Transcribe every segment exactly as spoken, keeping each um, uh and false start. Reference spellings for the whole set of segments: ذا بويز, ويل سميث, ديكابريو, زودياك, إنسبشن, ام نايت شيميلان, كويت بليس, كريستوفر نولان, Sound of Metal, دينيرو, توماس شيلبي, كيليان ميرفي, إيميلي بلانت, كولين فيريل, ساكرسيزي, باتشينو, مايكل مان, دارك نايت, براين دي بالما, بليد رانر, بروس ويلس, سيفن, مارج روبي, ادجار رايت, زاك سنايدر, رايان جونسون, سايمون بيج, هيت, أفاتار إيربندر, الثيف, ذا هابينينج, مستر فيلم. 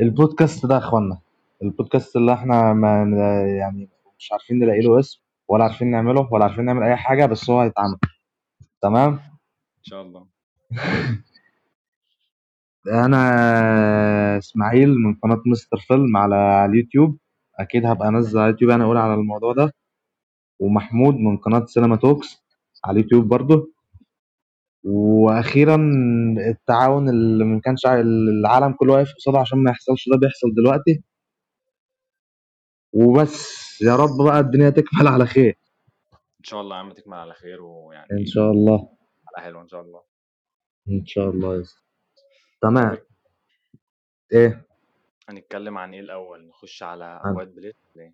البودكاست ده يا اخوانا، البودكاست اللي احنا ما يعني مش عارفين نلاقي له اسم ولا عارفين نعمله ولا عارفين نعمل اي حاجه، بس هو هيتعمل. تمام ان شاء الله. انا اسماعيل من قناه مستر فيلم على اليوتيوب، اكيد هبقى انزل على اليوتيوب انا اقول على الموضوع ده، ومحمود من قناه سينما توكس على اليوتيوب برضه. واخيرا التعاون اللي ما كانش ع- العالم كله واقف قصاده عشان ما يحصلش، ده بيحصل دلوقتي. وبس يا رب بقى الدنيا تكمل على خير ان شاء الله يا عم تكمل على خير، ويعني ان شاء الله. على حلو ان شاء الله. ان شاء الله يا اسطى. تمام. طب ايه هنتكلم عن ايه الاول؟ نخش على عن- كويت بليس ولا ايه؟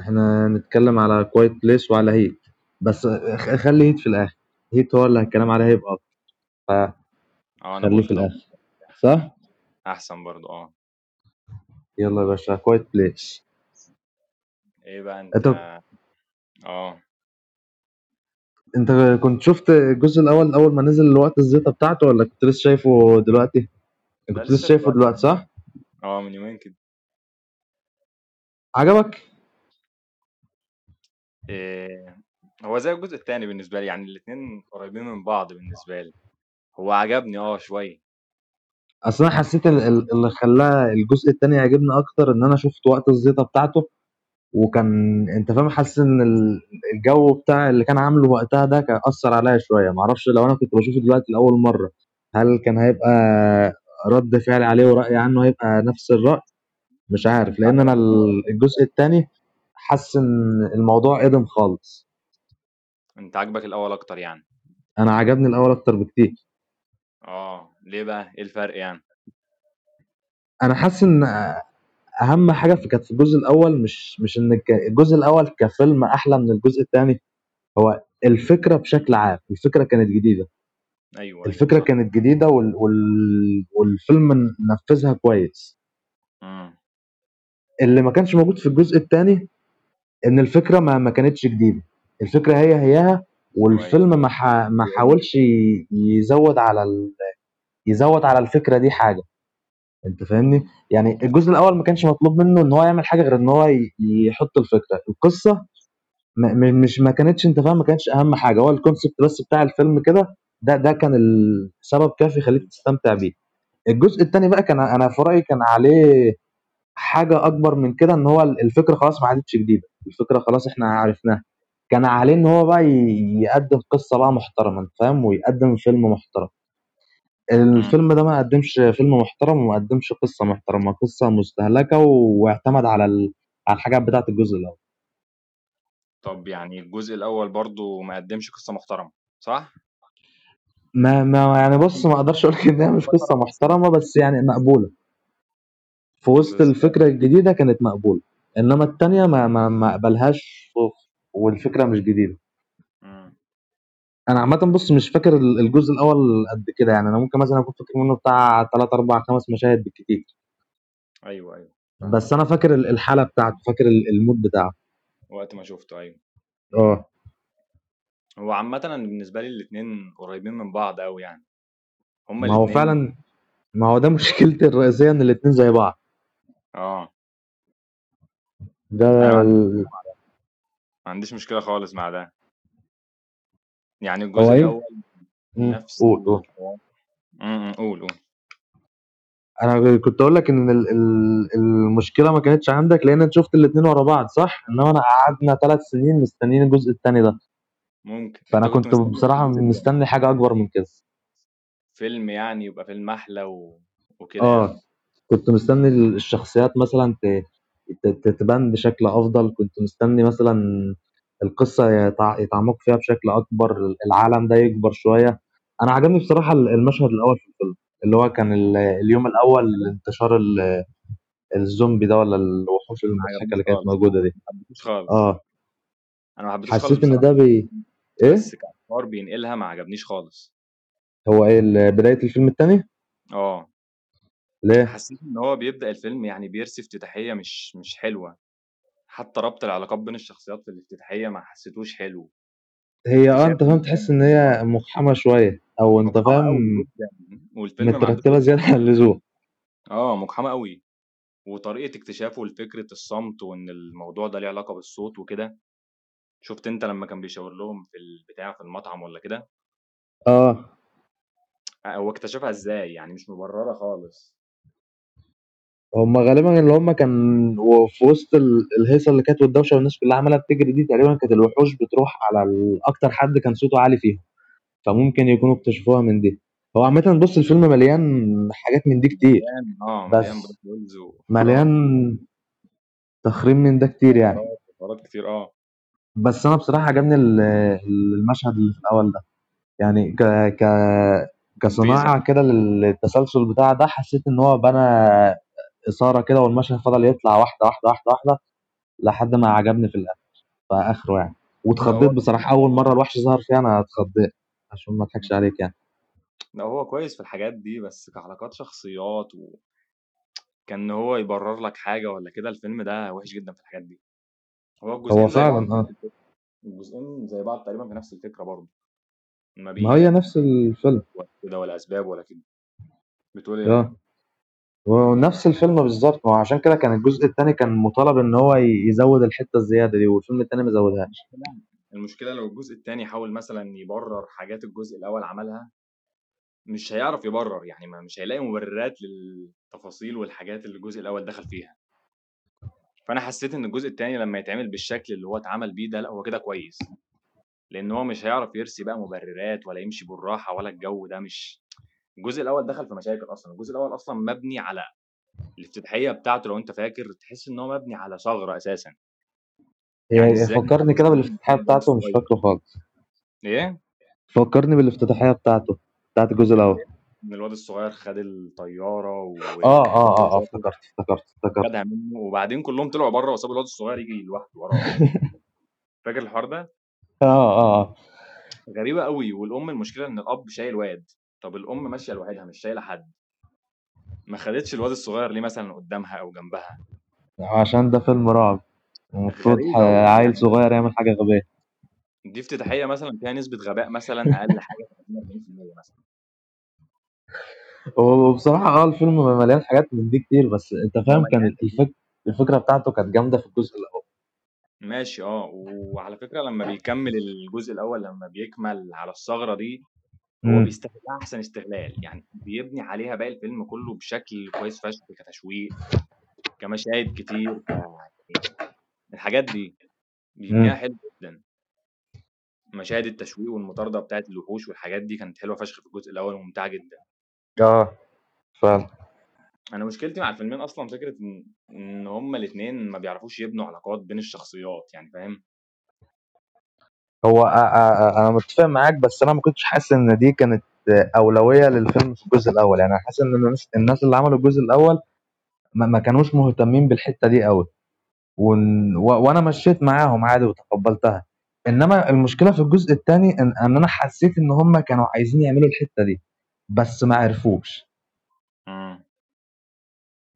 احنا نتكلم على كويت بليس وعلى هيت، بس خ- خلي هيت في الاخر. هيت هو اللي الكلام عليه هيبقى اكتر، اه انا فخليه في قلت طب الاخر صح. احسن برضو. اه يلا يا باشا، كويت بليس. ايه بقى انت؟ طب اه انت كنت شفت الجزء الاول اول ما نزل الوقت الزيطه بتاعته، ولا كنت لسه شايفه دلوقتي؟ ده كنت لسه لسه شايفه دلوقتي دلوقتي صح. اه من يومين كده. عجبك؟ إيه هو زي الجزء التاني بالنسبة لي، يعني الاتنين قريبين من بعض بالنسبة لي. هو عجبني اه شوية. اصل انا حسيت ال- ال- اللي خلاه الجزء التاني يعجبني اكتر ان انا شفت وقت الزيطه بتاعته، وكان انت فاهم، حاسس ان ال- الجو بتاع اللي كان عامله وقتها ده كان اثر عليا شويه. معرفش لو انا كنت بشوفه دلوقتي لاول مره هل كان هيبقى رد فعلي عليه ورايي عنه هيبقى نفس الراي، مش عارف. لان انا ال- الجزء التاني حاسس ان الموضوع قدم خالص. انت عجبك الأول أكتر يعني؟ انا عجبني الاول اكتر بكتير. اه ليه بقى؟ ايه الفرق يعني؟ انا حاسس ان اهم حاجه في كانت في الجزء الاول، مش مش ان ك- الجزء الاول كفيلم احلى من الجزء الثاني، هو الفكره بشكل عام. الفكره كانت جديده، أيوه أيوه الفكره صح. كانت جديده وال... وال... والفيلم نفذها كويس. مم. اللي ما كانش موجود في الجزء الثاني ان الفكره ما ما كانتش جديده، الفكره هي هياها، كويس. والفيلم ما ح... ما حاولش ي- يزود على ال... يزود على الفكره دي حاجه. انت فاهمني؟ يعني الجزء الاول ما كانش مطلوب منه ان هو يعمل حاجه غير ان هو ي- يحط الفكره. القصه ما م- مش ما كانتش، انت فاهم، ما كانتش اهم حاجه، هو الكونسبت بس بتاع الفيلم كده. ده ده كان السبب كافي يخليك تستمتع بيه. الجزء الثاني بقى كان، انا في رايي كان عليه حاجه اكبر من كده، ان هو ال- الفكره خلاص ما عادتش جديده، الفكره خلاص احنا عرفناها. كان عليه ان هو بقى ي- يقدم قصه بقى محترمه، انت فاهم، ويقدم فيلم محترم. مم. الفيلم ده ما قدمش فيلم محترم وما قدمش قصه محترمه، قصه مستهلكه و- واعتمد على ال... على الحاجات بتاعه الجزء الاول. طب يعني الجزء الأول برضو ما قدمش قصة محترمة صح؟ ما ما يعني بص، ما اقدرش اقول لك ان هي مش قصه محترمه، بس يعني مقبوله في وسط بس الفكره الجديده، كانت مقبوله. انما التانية ما ما ما قبلهاش و- والفكره مش جديده. مم. انا عامه بص مش فاكر ال- الجزء الاول قد كده، يعني انا ممكن مثلا اكون فاكر منه بتاع ثلاثة أربعة خمس مشاهد بالكتير، أيوه أيوه بس انا فاكر ال- الحاله بتاعته، فاكر ال- المود بتاعه. وقت ما شفته. أيوه اه هو عامة أنا بالنسبة لي الاتنين قريبين من بعض أوي، يعني هما ما هو الاتنين فعلا، ما هو ده مشكلتي الرئيسيه، ان الاتنين زي بعض. اه ده أنا ما ال- ما عنديش مشكلة خالص مع ده. يعني هو الجزء ايه. الأول مم. نفس قول قول. الحوار. م- م، قول قول. انا كنت اقول لك ان ال- ال- المشكله ما كانتش عندك لان انت شفت الاتنين ورا بعض صح، انما انا قعدنا ثلاث سنين مستنيين الجزء الثاني ده، ممكن أنت فانا كنت كنت مستني بصراحه الجزء مستني حاجه اكبر من كده. فيلم يعني يبقى فيلم أحلى و... وكده يعني. اه كنت مستني ال- الشخصيات مثلا ت- ت- تتبان بشكل افضل، كنت مستني مثلا القصه يتع- يتعمق فيها بشكل اكبر، العالم ده يكبر شويه. انا عجبني بصراحه ال- المشهد الاول في الفيلم، اللي هو كان ال- اليوم الاول لانتشار ال- الزومبي ده، ولا الوحوش ما المضحكه عجبنيش اللي كانت خالص، موجوده دي. ما حبيتوش خالص. اه أنا ما حبيتوش خالص حسيت ان بصراحة، ده بي ايه، بس كأفكار بينقلها ما عجبنيش خالص. هو ايه ال- بدايه الفيلم الثاني اه ليه. حسيت إن هو بيبدأ الفيلم يعني بيرسي افتتاحية مش مش حلوة، حتى ربط العلاقات بين الشخصيات في الافتتاحية ما حسيتوش حلو. هي كنت اه شايف انت فاهم، تحس ان هي ملحمه شويه، او انت مقطعة قوي فاهم جدا والفيلم ما عندوش مترتبه زياده عن اللزوم. اه مقحمة قوي، وطريقة اكتشافه لفكرة الصمت وإن الموضوع ده ليه علاقة بالصوت وكده. شفت أنت لما كان بيشاور لهم في البتاع في المطعم ولا كده، اه آه، هو اكتشفها إزاي يعني؟ مش مبررة خالص. هما غالبا اللي هما كان في وسط ال- الهيصه اللي كانت والدوشه والناس كلها عماله بتجري دي، تقريبا كانت الوحوش بتروح على ال- اكتر حد كان صوته عالي فيهم، فممكن يكونوا اكتشفوها من دي. هو عامه بص الفيلم مليان حاجات من دي كتير، مليان اه مليان بلوت بس هولز وحوارات مليان تخريم من ده كتير يعني. حوارات حوارات كتير. اه بس انا بصراحه عجبني ال- ال- المشهد اللي في الاول ده، يعني ك ك فيزا كصناعه كده للتسلسل بتاع ده، حسيت ان هو بنى اثاره كده، والمشهد فضل يطلع واحده واحده واحده واحده لحد ما عجبني في الاخر في اخره يعني. لا واتخضيت هو بصراحه اول مره الوحش ظهر فيها، انا اتخضيت عشان ما اضحكش عليك يعني. لا هو كويس في الحاجات دي، بس كعلاقات شخصيات وكان هو يبرر لك حاجة ولا كده. الفيلم ده وحش جدا في الحاجات دي. هو هو الجزئين زي بعض فعلا اه، في نفس الفكرة، الجزئين زي بعض تقريبا في نفس الفكرة برضه، ما ما هي بي نفس الفيلم ولا كده ولا أسباب ولا كده. بتقول إيه؟ اه، ونفس الفيلم بالظبط. ما هو عشان كده كان الجزء الثاني كان مطالب ان هو ي- يزود الحته الزياده دي، والفيلم الثاني ما زودهاش. المشكلة المشكلة لو الجزء التاني حاول مثلا يبرر حاجات الجزء الأول عملها، مش هيعرف يبرر يعني، ما مش هيلاقي مبررات للتفاصيل والحاجات اللي الجزء الأول دخل فيها. فأنا حسيت إن الجزء التاني لما يتعمل بالشكل اللي هو اتعمل بيه ده، لا هو كده كويس، لأن هو مش هيعرف يرسي بقى مبررات ولا يمشي بالراحة ولا الجو ده. مش الجزء الأول دخل في مشاكل أصلا. الجزء الأول أصلا مبني على الافتتاحية بتاعته، لو أنت فاكر تحس إن هو مبني على ثغرة أساسا. يعني هي- إزاي فكرني كده ممكن بالافتتاحيه الفيلم ده بتاعته، مش مستوعب فاكره خالص. إيه؟ فكرني بالافتتاحيه بتاعته بتاعت الجزء الاول. إن الواد الصغير خد الطيارة اه اه اه آه، واكتشفها افتكرت افتكرت افتكرت خدها منه، وبعدين كلهم طلعوا بره وسابوا الواد الصغير يجي لوحده وراه. فاكر الحوار ده؟ اه اه آه. غريبة قوي. والأم المشكلة إن الأب شايل واد. طب الأم ماشية لوحدها مش شايلة حد، ما خدتش الواد الصغير ليه مثلا قدامها أو جنبها؟ عشان ده فيلم رعب، المفروض ح- غريبة عيل ويعني صغير يعمل حاجه غبيه. دي افتتاحية مثلا فيها نسبة غباء مثلا أقل حاجة ثلاثين أربعين في المية مثلا. وبصراحة اه الفيلم مليان حاجات من دي كتير، بس انت هو فاهم كان مليان كتير الفك... الفكرة بتاعته كانت جامدة في الجزء الأول. ماشي. اه وعلى فكرة لما بيكمل الجزء الأول، لما بيكمل على الثغرة دي، هو امم بيستغلها أحسن استغلال يعني، بيبني عليها باقي الفيلم كله بشكل كويس فشخ، كتشويق، كمشاهد كتير، ك... يعني الحاجات دي بيبنيها امم حلو جدا. مشاهد التشويق والمطاردة بتاعت الوحوش والحاجات دي كانت حلوة فشخ في الجزء الأول وممتعة جدا. اه فعلا انا مشكلتي مع الفيلمين اصلا فكره ان ان هما الاثنين ما بيعرفوش يبنوا علاقات بين الشخصيات يعني، فاهم؟ هو آ- آ- آ- انا متفق معاك، بس انا ما كنتش حاسس ان دي كانت أولوية للفيلم في الجزء الأول. يعني انا حاسس ان الناس الناس اللي عملوا الجزء الأول ما ما كانوش مهتمين بالحتة دي قوي، ون... و... وانا مشيت معاهم عادي وتقبلتها. انما المشكله في الجزء الثاني ان... ان انا حسيت ان هم كانوا عايزين يعملوا الحته دي بس ما عرفوش. امم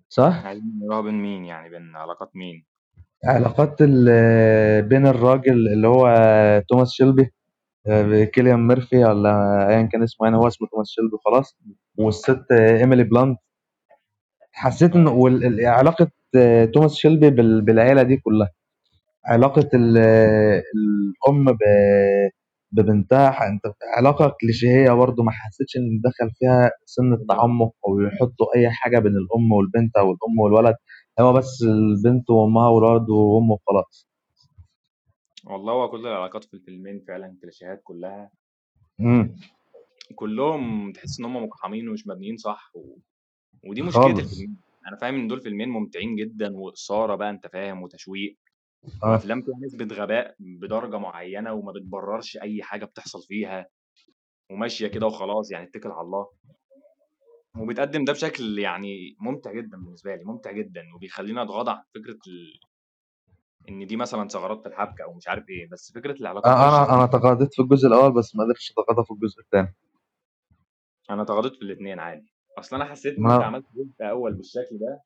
صح، عايزين يروحوا بين مين يعني، بين علاقات مين؟ علاقات ال... بين الراجل اللي هو توماس شيلبي، آه، كيليان ميرفي ولا ايا كان اسمه، يعني هو اسمه توماس شيلبي خلاص، والست آه، ايميلي بلانت. حسيت ان وال... ال- علاقه آه، توماس شيلبي بال... بالعيله دي كلها، علاقة ال- الأم ب- ببنتها، ح- انت علاقة كليشيهية برضو، ما حسيتش إن دخل فيها سن التعمق أو يحطوا أي حاجة بين الأم والبنت أو الأم والولد، هو بس البنت وأمها والولد وأمه خلاص. والله هو كل العلاقات في الفيلمين فعلا كليشيهات، كلها امم كلهم تحس ان هم مقحمين ومش مبنيين صح، و... ودي مشكله خالص الفيلمين. انا فاهم ان دول فيلمين ممتعين جدا واثاره بقى، انت فاهم، وتشويق، اه وافلام فيها نسبه غباء بدرجه معينه وما بتبررش اي حاجه بتحصل فيها، وماشيه كده وخلاص يعني، اتكل على الله. وبتقدم ده بشكل يعني ممتع جدا بالنسبه لي، ممتع جدا، وبيخليني اتغاضى عن فكره ال... ان دي مثلا ثغرات في الحبكه او مش عارف ايه. بس فكره العلاقات بين آه، أنا أنا الشخصيات تغاضيت في الجزء الأول بس ما قدرتش أتغاضى في الجزء الثاني. انا اتغاضيت في الاثنين عادي. اصل انا حسيت ان ما انت عملت جزء اول بالشكل ده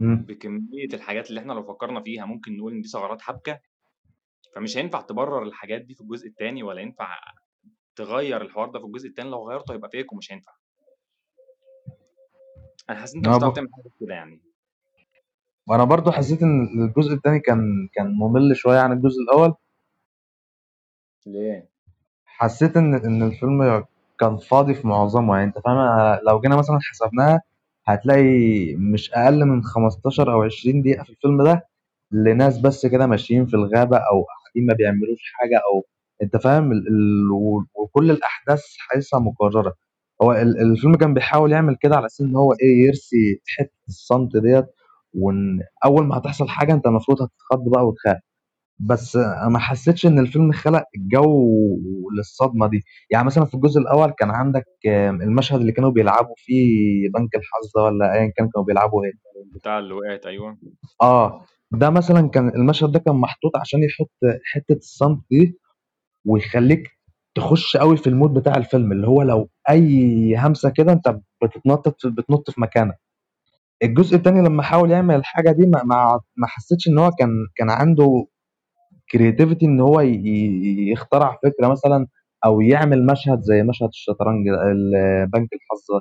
مم. بكميه الحاجات اللي احنا لو فكرنا فيها ممكن نقول ان دي ثغرات حبكه، فمش هينفع تبرر الحاجات دي في الجزء الثاني، ولا ينفع تغير الحوار ده في الجزء الثاني. لو غيرته هيبقى فيك ومش هينفع. انا حاسس انت بتعرف تعمل حاجه كده يعني. وانا برضو حسيت ان الجزء الثاني كان كان ممل شويه عن الجزء الاول. ليه؟ حسيت ان ان الفيلم كان فاضي في معظمه يعني، انت فاهم؟ أنا لو جينا مثلا حسبناها هتلاقي مش اقل من خمستاشر او عشرين دقيقه في الفيلم ده لناس بس كده ماشيين في الغابه او قاعدين ما بيعملوش حاجه، او انت فاهم ال... ال... و- وكل الاحداث حاسسها مكرره. هو ال... الفيلم كان بيحاول يعمل كده على اساس ان هو ايه، يرسي حته الصمت ديت، وان اول ما هتحصل حاجه انت المفروض هتتخض بقى وتخاف. بس ما حسيتش ان الفيلم خلق جو للصدمه دي يعني. مثلا في الجزء الاول كان عندك آم، المشهد اللي كانوا بيلعبوا فيه بنك الحظ ده ولا ايا كان كانوا بيلعبوا ايه، بتاع اللي وقعت. ايوه اه ده مثلا كان المشهد ده كان محطوط عشان يحط حته الصمت دي ويخليك تخش قوي في المود بتاع الفيلم، اللي هو لو اي همسه كده انت بتتنطط بتنط في مكانك. الجزء التاني لما حاول يعمل الحاجه دي ما ما, ما حسيتش ان هو كان كان عنده كرياتيفيتي ان هو ي- ي- يخترع فكره مثلا او يعمل مشهد زي مشهد الشطرنج ده- ال- بنك الحظ ده.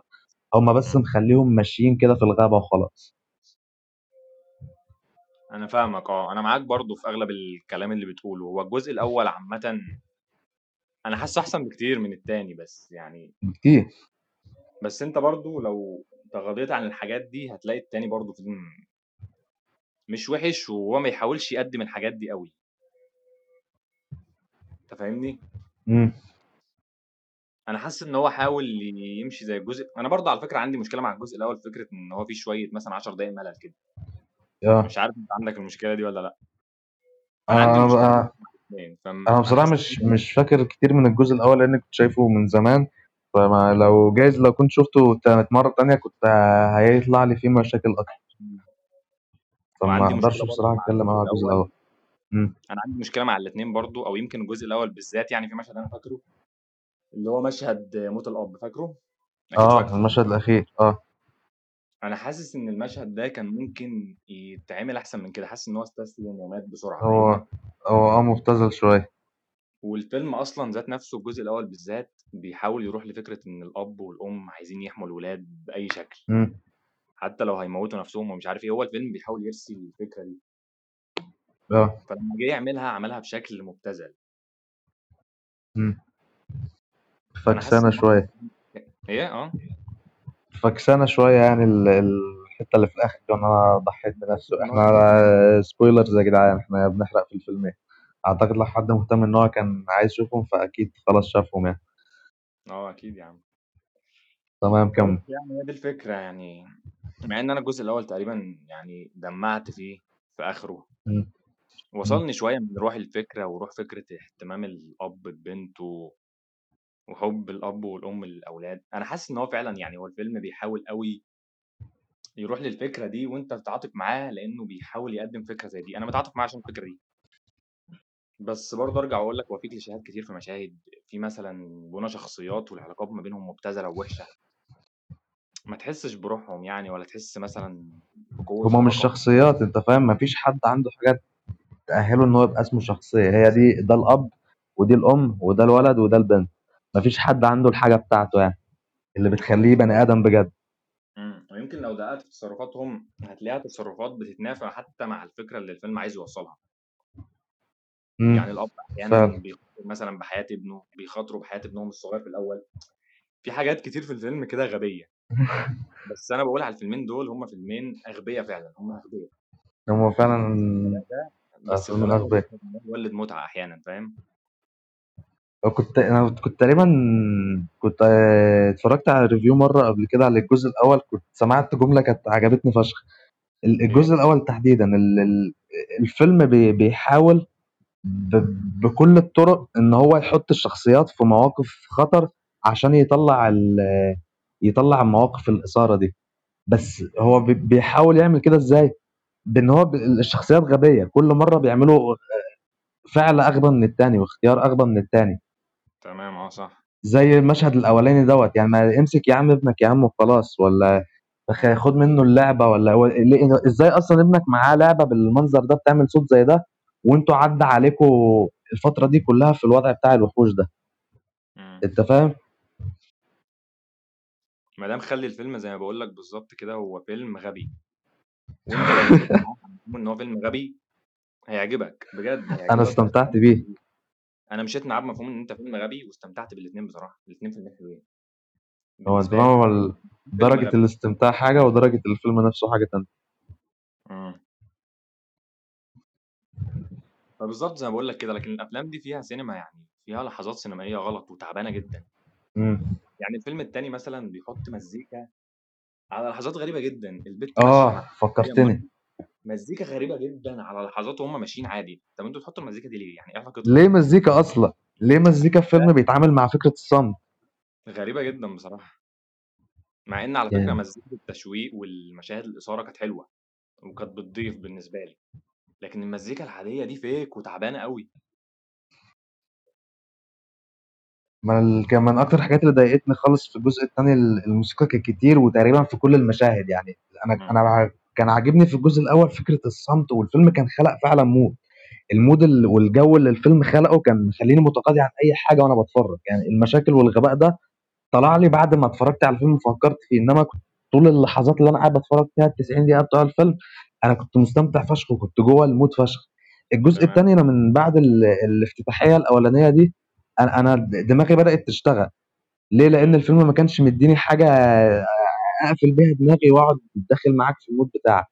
هما بس مخليهم ماشيين كده في الغابه وخلاص. انا فاهمك. اه انا معاك برضو في اغلب الكلام اللي بتقوله. هو الجزء الاول عامه انا حاسه احسن بكتير من التاني، بس يعني كتير بس انت برضو لو تغاضيت عن الحاجات دي هتلاقي التاني برضو فيلم مش وحش، وهو ما يحاولش يقدم الحاجات دي قوي. انت فاهمني؟ امم انا حاسس ان هو حاول يمشي زي الجزء. انا برضو على فكره عندي مشكله مع الجزء الاول، فكره ان هو فيه شويه مثلا عشر دقايق ملل كده، اه مش عارف انت عندك المشكله دي ولا لا. انا انا عندي انا المشكله دي بقى- مع الاثنين، انا بصراحه فحسيت مش مش فاكر كتير من الجزء الاول لان كنت شايفه من زمان، فما لو جايز لو كنت شفته تا- مره تانية كنت هيطلع لي فيه مشاكل اكتر، فما وعندي مشكله اقدرش برضو بصراحه مع اتكلم الجزء أوي على الجزء الاول. الاول. امم انا عندي مشكله مع الاثنين برضو، او يمكن الجزء الاول بالذات يعني. في مشهد انا فاكره اللي هو مشهد موت الاب، فاكره؟ اكيد اه فاكره. المشهد الاخير اه انا حاسس ان المشهد ده كان ممكن يتعمل احسن من كده. حاسس ان هو استسلم ومات بسرعه، هو فاهمني؟ هو اه مبتذل شويه. والفيلم اصلا ذات نفسه الجزء الاول بالذات بيحاول يروح لفكره ان الاب والام عايزين يحموا الولاد باي شكل، امم حتى لو هيموتوا نفسهم ومش عارف ايه. هو الفيلم بيحاول يرسي الفكره دي، اه فلما جه يعملها عملها بشكل مبتذل. امم انا حاسس فكسانه ان هو شويه هي اه فكسانه شويه يعني ال- ال- الحته اللي في الاخر كان انا ضحيت بنفسه. احنا نقطه سبويلرز يا جدعان، احنا بنحرق في الفيلمين. اعتقد لو حد مهتم ان هو كان عايز يشوفهم فاكيد خلاص شافهم يعني. اه اكيد يا عم. تمام بس كمل. يعني هي دي الفكره يعني. مع ان انا الجزء الاول تقريبا يعني دمعت فيه في اخره، مم. مم. وصلني شويه من روح الفكره وروح فكره اهتمام الاب ببنته وحب الاب والام للاولاد. انا حاسس ان هو فعلا يعني هو الفيلم بيحاول قوي يروح للفكره دي، وانت تتعاطف معاه لانه بيحاول يقدم فكره زي دي. انا بتعاطف معاه عشان الفكره دي، بس برضه ارجع واقول لك هو في كليشيهات كتير في مشاهد، في مثلا بناء شخصيات والعلاقات ما بينهم مبتذله ووحشه، ما تحسش بروحهم يعني، ولا تحس مثلا بقوه هما مش العلاقه. شخصيات، انت فاهم؟ مفيش حد عنده حاجه تأهله ان هو يبقى اسمه شخصيه. هي دي، ده الاب ودي الام وده الولد وده البنت، مفيش حد عنده الحاجه بتاعته يعني اللي بتخليه بني ادم بجد. امم ويمكن لو دققت في تصرفاتهم هتلاقيها تصرفات بتتنافى حتى مع الفكره اللي الفيلم عايز يوصلها امم يعني. الاب احيانا فعلا. بيخاطر مثلا بحياه ابنه، بيخاطروا بحياه ابنهم الصغير في الاول. في حاجات كتير في الفيلم كده غبيه، بس انا بقول على الفيلمين دول هما فيلمين اغبياء فعلا، هما اغبياء هما فعلا ده، بس فيلم الغباء هو اللي اغبياء. بيولد متعه احيانا، فاهم؟ كنت انا كنت تقريبا كنت آه، اتفرجت على ريفيو مره قبل كده على الجزء الاول، كنت سمعت جمله كانت عجبتني فشخ. ال- ايه الجزء الاول تحديدا ال- ال- الفيلم بي- بيحاول ب- بكل الطرق ان هو يحط الشخصيات في مواقف خطر عشان يطلع ال- يطلع مواقف الاثاره دي. بس هو بي- بيحاول يعمل كده ازاي؟ بان هو ب- الشخصيات غبيه، كل مره بيعملوا فعل اغبى من التاني واختيار اغبى من التاني، تمام. اه صح. زي المشهد الاولاني دوت يعني. ما امسك يا عم ابنك يا عم وخلاص، ولا خ- خد منه اللعبه، ولا هو ليه- ازاي اصلا ابنك معاه لعبه بالمنظر ده بتعمل صوت زي ده وانتوا عدى عليكوا الفتره دي كلها في الوضع بتاع الوحوش ده، مم. انت فاهم؟ ما دام خلي الفيلم زي ما بقول لك بالظبط كده، هو فيلم غبي، وانت لو بتقول ان هو فيلم غبي هيعجبك بجد، هيعجبك. انا استمتعت بيه، انا مشيت معاه بمفهوم ان انت فيلم غبي واستمتعت بالاثنين بصراحه، الاثنين فيلم حلوين. هو الدراما درجه الاستمتاع حاجه ودرجه الفيلم نفسه حاجه ثانيه. امم فبالظبط زي ما بقول لك كده، لكن الافلام دي فيها سينما يعني، فيها لحظات سينمائيه غلط وتعبانه جدا. امم يعني الفيلم التاني مثلا بيحط مزيكا على لحظات غريبه جدا، البت اه فكرتني مزيكا غريبه جدا على لحظات وهم ماشيين عادي. طب انتوا بتحطوا المزيكا دي ليه؟ يعني ايه علاقتها؟ ليه مزيكا اصلا؟ ليه مزيكا في فيلم بيتعامل مع فكره الصمت؟ غريبه جدا بصراحه، مع ان على فكره يعني مزيكه التشويق والمشاهد الاثاره كانت حلوه وكانت بتضيف بالنسبه لي، لكن المزيكا العاديه دي فيك وتعبانه قوي. ما ال- كان من اكتر الحاجات اللي ضايقتني خالص في الجزء الثاني الموسيقى كانت كتير، وتقريبا في كل المشاهد. يعني انا مم. انا ع- كان عاجبني في الجزء الاول فكره الصمت، والفيلم كان خلق فعلا مود، المود ال- والجو اللي الفيلم خلقه كان مخليني متقاضي عن اي حاجه وانا بتفرج. يعني المشاكل والغباء ده طلع لي بعد ما اتفرجت على الفيلم وفكرت فيه، انما كنت طول اللحظات اللي انا قاعد بتفرج فيها التسعين دقيقه بتوع الفيلم انا كنت مستمتع فشخ وكنت جوه المود فشخ. الجزء تمام. الثاني انا من بعد ال- الافتتاحيه الاولانيه دي انا أنا د- دماغي بدات تشتغل. ليه؟ لان مم. الفيلم ما كانش مديني حاجه اقفل بيها دماغي واقعد داخل معاك في المود بتاعك.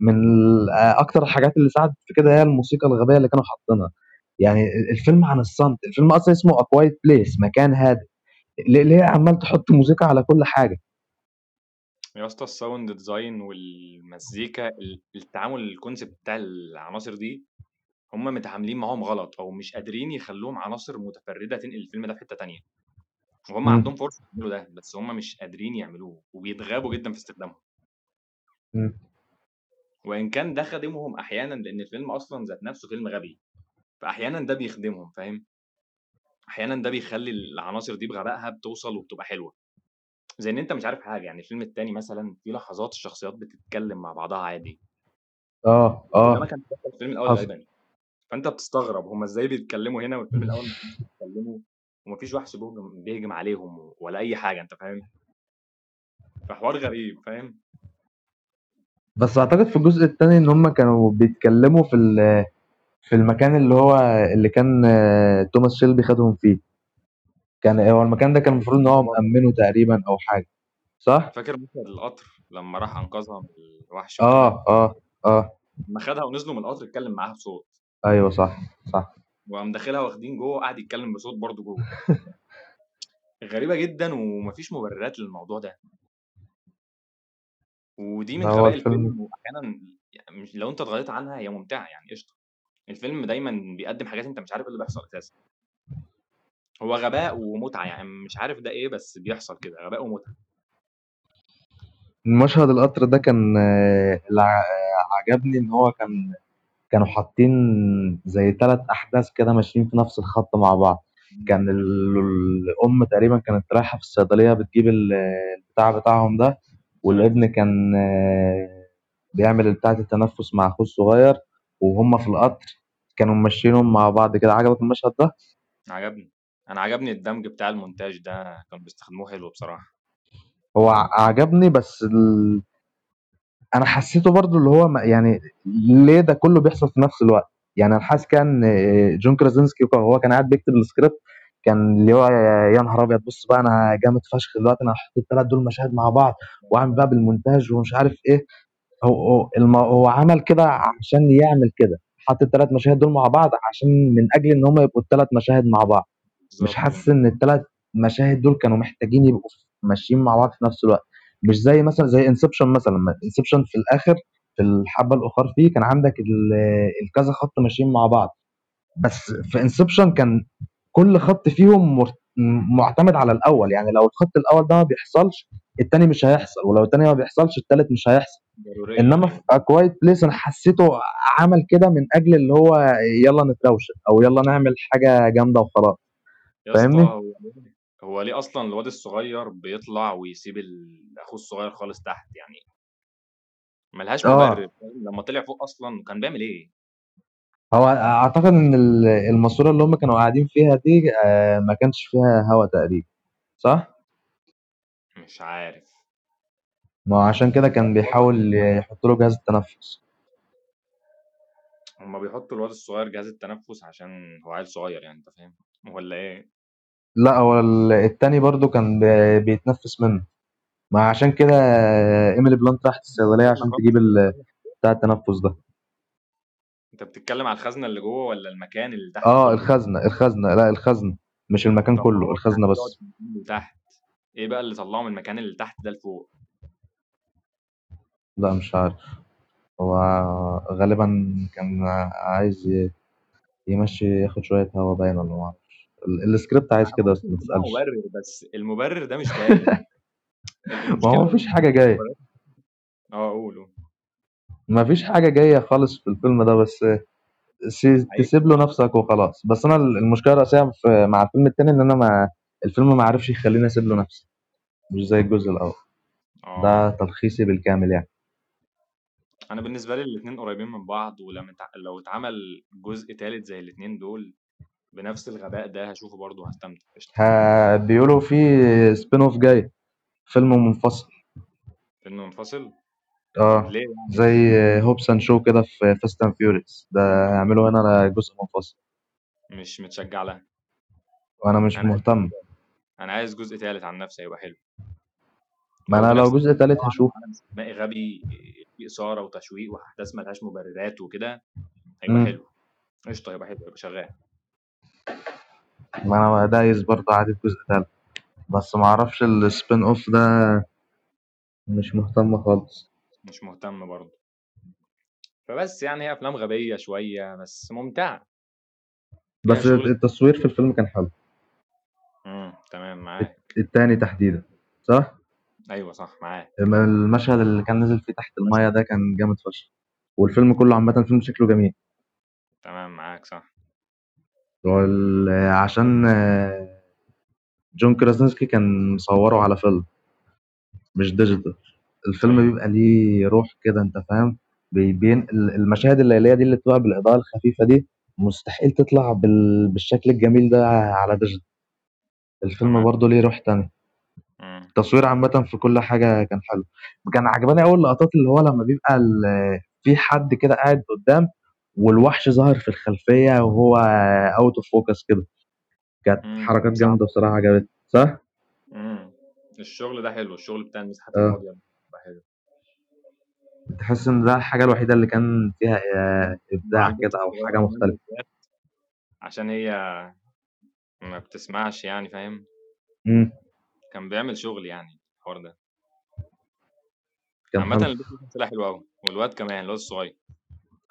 من ال- اكتر الحاجات اللي ساعدت في كده هي الموسيقى الغبيه اللي كانوا حاطينها. يعني ال- الفيلم عن الصمت، الفيلم اصلا اسمه اكوايت بليس، مكان هادئ. ليه ليه عمال تحط موسيقى على كل حاجه؟ يا اسطى الساوند ديزاين والمزيكا، ال- التعامل الكونسبت بتاع العناصر دي هم متعاملين معاهم غلط، او مش قادرين يخلوهم عناصر متفرده تنقل الفيلم ده في حته تانية، وهم مم. عندهم فرصه يعملوا ده بس هم مش قادرين يعملوه وبيتغابوا جدا في استخدامهم، مم. وان كان ده خدمهم احيانا لان الفيلم اصلا ذات نفسه فيلم غبي، فاحيانا ده بيخدمهم فاهم، احيانا ده بيخلي العناصر دي بغبائها بتوصل وبتبقى حلوه، زي ان انت مش عارف حاجه. يعني الفيلم التاني مثلا في لحظات الشخصيات بتتكلم مع بعضها عادي، اه وده ما اه كان بيحصل في الفيلم الاول حصل غالبا، فانت بتستغرب هما ازاي بيتكلموا هنا والفيلم الاول ما كانوش بيتكلموا ومفيش وحش بيهجم بيهجم عليهم ولا اي حاجه، انت فاهم؟ فحوار غريب فاهم. بس اعتقد في الجزء الثاني ان هم كانوا بيتكلموا في ال- في المكان اللي هو اللي كان آه، توماس شيلبي خدهم فيه. كان هو المكان ده كان المفروض ان هو بالظبط. مأمنه تقريبا او حاجه، صح؟ فاكر مشهد القطر لما راح انقذها من الوحش اه وكده، اه اه لما خدها ونزلوا من القطر اتكلم معاها بصوت، ايوه صح صح وقام داخلها واخدين جوه قاعد يتكلم بصوت برضه جوه، غريبه جدا ومفيش مبررات للموضوع ده، ودي ده من هو غباء الفيلم. الفيلم. واحيانا يعني مش- لو انت اتغيرت عنها هي ممتعه يعني قشطه، الفيلم دايما بيقدم حاجات انت مش عارف ايه اللي بيحصل اساسا، هو غباء ومتعه يعني مش عارف ده ايه بس بيحصل كده، غباء ومتعه. مشهد القطر ده كان آه، اللي ع- آه، عجبني ان هو كان كانوا حاطين زي ثلاث احداث كده ماشيين في نفس الخط مع بعض. كان ال- الام تقريبا كانت رايحه في الصيدليه بتجيب ال- البتاع بتاعهم ده، تمام. والابن كان آه، بيعمل بتاعه التنفس مع اخوه الصغير، وهم في القطر كانوا ماشيينهم مع بعض كده. عجبك المشهد ده؟ عجبني، انا عجبني الدمج بتاع المونتاج ده، كانوا بيستخدموه حلو بصراحه. هو ع- عجبني، بس ال... انا حسيته برضو اللي هو ما- يعني ليه ده كله بيحصل في نفس الوقت؟ يعني انا حاسس كان آه، جون كرازينسكي وكان- هو كان قاعد بيكتب السكريبت، كان اللي هو يا يا نهار ابيض بص بقى انا جامد فشخ دلوقتي، انا هحط الثلاث دول مشاهد مع بعض واعمل بقى بالمونتاج ومش عارف ايه. هو هو الم- هو عمل كده عشان يعمل كده، حط الثلاث مشاهد دول مع بعض عشان من اجل ان هم يبقوا الثلاث مشاهد مع بعض. مش بالظبط. حاسس ان الثلاث مشاهد دول كانوا محتاجين يبقوا ماشيين مع بعض في نفس الوقت. مش زي مثلا زي انسبشن مثلا، انسبشن في الاخر في الحبه الاخر فيه كان عندك ال- الكذا خط ماشيين مع بعض، بس في انسبشن كان كل خط فيهم مر- م- معتمد على الاول. يعني لو الخط الاول ده ما بيحصلش التاني مش هيحصل، ولو التاني ما بيحصلش التالت مش هيحصل. ضروريه انما في ايوه اكوايت بليس انا حسيته عمل كده من اجل اللي هو يلا نتروشن او يلا نعمل حاجه جامده وخلاص. يا اسطى. فاهمني؟ هو ليه هو ليه اصلا الواد الصغير بيطلع ويسيب ال- اخوه الصغير خالص تحت؟ يعني ملهاش مبرر اه فاهم؟ لما طلع فوق اصلا كان بيعمل ايه؟ هو اعتقد ان ال- الماسوره اللي هم كانوا قاعدين فيها دي آه، ما كانش فيها هوا تقريبا، صح؟ مش عارف. ما عشان كده كان بيحاول يحط له جهاز التنفس. هما بيحطوا الواد الصغير جهاز التنفس عشان هو عيل صغير يعني، انت فاهم ولا ايه؟ لا هو ال- التاني برضو كان بي- بيتنفس منه، ما عشان كده إيميلي بلانت راحت الصيدلية عشان تجيب ال- بتاع التنفس ده. انت بتتكلم على الخزنة اللي جوه ولا المكان اللي تحت اه كله؟ الخزنة الخزنة لا الخزنة مش المكان طب ما كله، هو كان الخزنة بيقعد بس. في المكان اللي تحت، ايه بقى اللي طلعه من المكان اللي تحت ده لفوق؟ لا مش عارف، هو غالبا كان عايز ي- يمشي ياخد شوية هوا باين، ولا معرفش ال- السكريبت عايز انا كده، بس ممكن ما يكون تسألش. مبرر، بس المبرر ده مش باين. ما المشكلة هو مفيش حاجة جاية، المبرر اه قولوا مفيش حاجة جاية خالص في الفيلم ده، بس س- حقيقي. تسيب له نفسك وخلاص. بس انا المشكله الرئيسيه في- مع الفيلم التاني ان انا ما الفيلم ما عرفش يخليني اسيب له نفسي، مش زي الجزء الاول. اه ده تلخيصي بالكامل يعني. انا بالنسبة لي الاتنين قريبين من بعض، ولما تع... لو اتعمل جزء تالت زي الاتنين دول بنفس الغباء ده هشوفه برضه، هستمتع قشطة. ها بيقولوا في سبين اوف جاي، فيلم منفصل فيلم منفصل اه ليه يعني؟ زي هوبس اند شو كده في فاست اند فيوريس، ده هيعملوا هنا جزء منفصل مش متشجع لها. وانا مش انا عايز مهتم. انا عايز جزء تالت عن نفسي هيبقى حلو، ما لو انا لو بنفس جزء تالت الطعم هشوف. على سينمائي غبي في إثارة وتشويق وأحداث ملهاش مبررات وكده هيبقى مم. حلو قشطة، هيبقى حلو هيبقى شغال. ما انا دايس برضه عادي في جزء تالت، بس ما اعرفش السبين اوف ده مش مهتم خالص. مش مهتم برضه، فبس يعني هي أفلام غبية شوية بس ممتعة، فيها بس شغل. التصوير في الفيلم كان حلو، امم تمام معاك. التاني تحديدا صح؟ أيوه صح معاك. اما المشهد اللي كان نزل فيه تحت المايه ده كان جامد فشخ، والفيلم كله عامة فيلم شكله جميل. تمام معاك صح. وال- عشان آه، جون كراسنسكي كان مصوره على فيلم مش ديجيتال، الفيلم أيوه بيبقى ليه روح كده انت فاهم، بي- بينقل المشاهد الليلية دي اللي بتبقى بالإضاءة الخفيفة دي مستحيل تطلع بال... بالشكل الجميل ده على ديجيتال. الفيلم تمام. برضه ليه روح تاني. امم التصوير عامة في كل حاجة كان حلو. كان عجباني أول لقطات اللي هو لما بيبقى ال- في حد كده قاعد قدام والوحش ظاهر في الخلفية وهو اوت اوف فوكس كده، كانت امم حركات جامدة مساعدة. بصراحة، عجبتني صح؟ امم الشغل ده حلو، الشغل بتاع المساحات اه الفاضية ده بيبقى حلو. تحس ان ده الحاجة الوحيدة اللي كان فيها آه، إبداع وعندهم كده أو حاجة الصغيرة كمان مختلفة. بالذات عشان هي ما بتسمعش يعني، فاهم؟ مم. كان بيعمل شغل يعني الحوار ده كان عامة. حلو. البيت كان طلع حلو أوي، والواد كمان الواد الصغير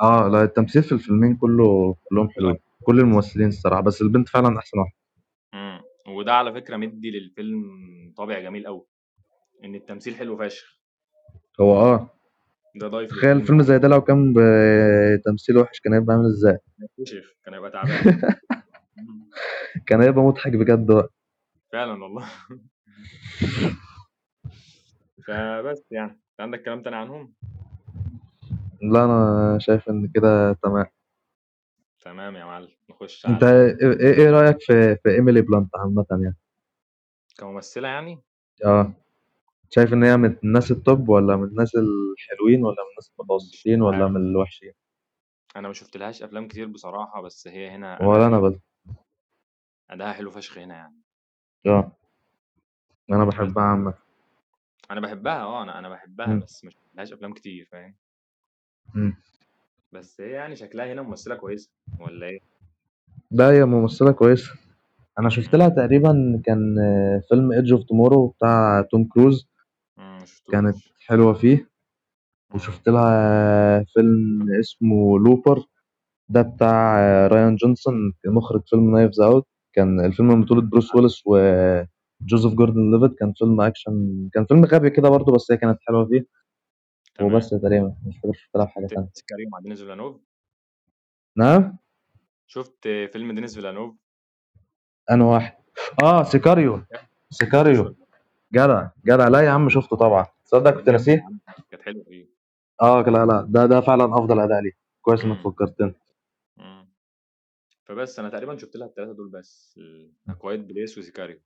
اه لا التمثيل في الفيلمين كله كلهم حلوين، بالأكتر. كل الممثلين الصراحة، بس البنت فعلا أحسن واحدة. امم وده على فكرة مدي للفيلم طابع جميل أوي، إن التمثيل حلو فشخ، هو اه ده ضايف تخيل للفيلم فيلم زي ده لو كان بتمثيل وحش كان هيبقى عامل ازاي؟ فشخ، كان هيبقى تعبان. مم. كان هيبقى مضحك بجد بقى. فعلا والله. فبس يعني أنت عندك كلام تاني عنهم؟ لا انا شايف ان كده تمام. تمام يا معلم، نخش انت على ايه, إيه رايك في في ايميلي بلانت عامه يعني؟ كممثلة يعني. اه شايف ان هي من الناس التوب، ولا من الناس الحلوين، ولا من الناس مش المتوسطين، ولا عارف، من الوحشين؟ أنا ما شفتلهاش أفلام كتير بصراحة، بس هي هنا ولا انا أداها بس أداها حلو فشخ هنا يعني. اه انا أنا بحبها عامه. أنا بحبها، أه أنا أنا بحبها، مم. بس ما شفتلهاش أفلام كتير، فاهم؟ مم. بس هي يعني شكلها هنا ممثلة كويسة ولا ايه؟ لا هي ممثله كويسه. انا شفت لها تقريبا كان آه، فيلم إيدج أوف توموروو بتاع توم كروز، امم كانت مشفتوش. حلوه فيه. مم. وشفت لها آه، فيلم اسمه لوبر ده بتاع آه، رايان جونسون، مخرج فيلم نايفز اوت، كان الفيلم من بطولة بروس ويلس وجوزيف جوردن ليفيت. كان فيلم اكشن، كان فيلم غبي كده برضه، بس هي كانت حلوه فيه. وبس تمام. تقريبا مش فاكر شفت لها في حاجه شفت تانية. سيناريو مع دينيس فيلانوف؟ نعم شفت فيلم دينيس فيلانوف انا واحد اه سيكاريو. ما شفتوش سيكاريو ولا إيه؟ جدع جدع. لا يا عم شفته طبعا، تصدق كان كنت جامد يا ناسيه. عم، كانت حلوه فيه. اه لا لا ده ده فعلا افضل اداء ليه. كويس انك مم. فكرتني. مم. فبس انا تقريبا شفت لها الثلاثه دول بس، ال- كويت بليس وسيكاريو.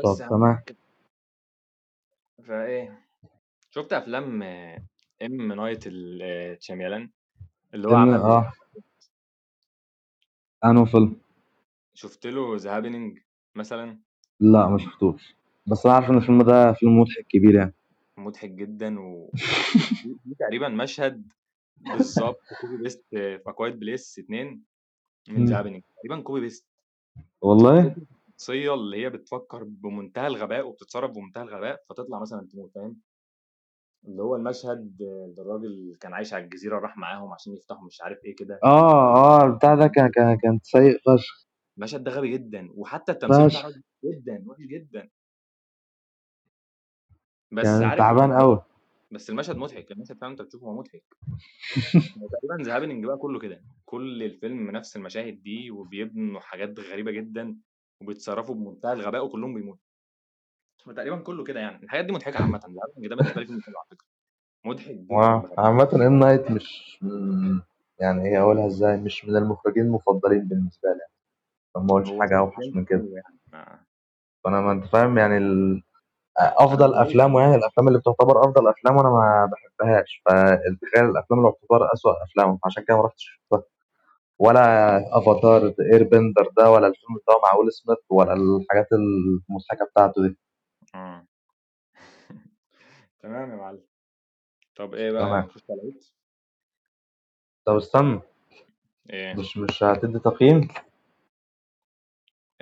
طب بس عم تمام. فايه شفت افلام آه، ام نايت ال- آه، شيميلان اللي هو ام عمل، اه انو فيلم شفت له ذا هابينينج مثلا، لا ما شفتوش، بس انا عارف ان الفيلم ده فيلم مضحك كبير يعني. مضحك جدا. و في في تقريبا مشهد بالظبط كوبي بيست آه، في كويت بليس اتنين من ذا مم. هابينينج، تقريبا كوبي بيست. والله فكرة الشخصية اللي هي بتفكر بمنتهى الغباء وبتتصرف بمنتهى الغباء فتطلع مثلا تموت، فاهم؟ اللي هو المشهد اللي الراجل كان عايش على الجزيرة راح معاهم عشان يفتحوا مش عارف ايه كده، اه اه البتاع ده كان كان كان سيء فشخ المشهد ده غبي جدا، وحتى التمثيل بتاعه فشخ، وحش جدا، وحش جدا. بس كان عارف تعبان قوي. بس المشهد مضحك، المشهد فعلا انت بتشوفه هو مضحك. هو تقريبا ذا هابينج بقى كله كده، كل الفيلم نفس المشاهد دي، وبيبنوا حاجات غريبة جدا وبيتصرفوا بمنتهى الغباء وكلهم بيموتوا، فتقريبا كله كده يعني. الحاجات دي مضحكة عامة. ذا هابينج ده بالنسبة لي فيلم حلو على فكرة، مضحك جدا وبغباء. وعامة ام نايت مش من- يعني ايه اقولها ازاي، مش من المخرجين المفضلين بالنسبة لي، فما اقولش هو حاجة اوحش من كده. حلو يعني، ما- فانا ما انت فاهم يعني ال... افضل ملوش افلامه يعني الافلام اللي بتعتبر افضل افلامه انا ما بحبهاش، فتخيل الافلام اللي بتعتبر اسوأ افلامه، عشان كده ما رحتش شفتها، ولا افاتار ايربندر ده، ولا الفيلم بتاعه مع ويل سميث، ولا الحاجات المضحكة بتاعته دي. آه. تمام يا معلم. طب ايه بقى، تمام. نخش على هيت؟ طب استنى، ايه مش مش هتدي تقييم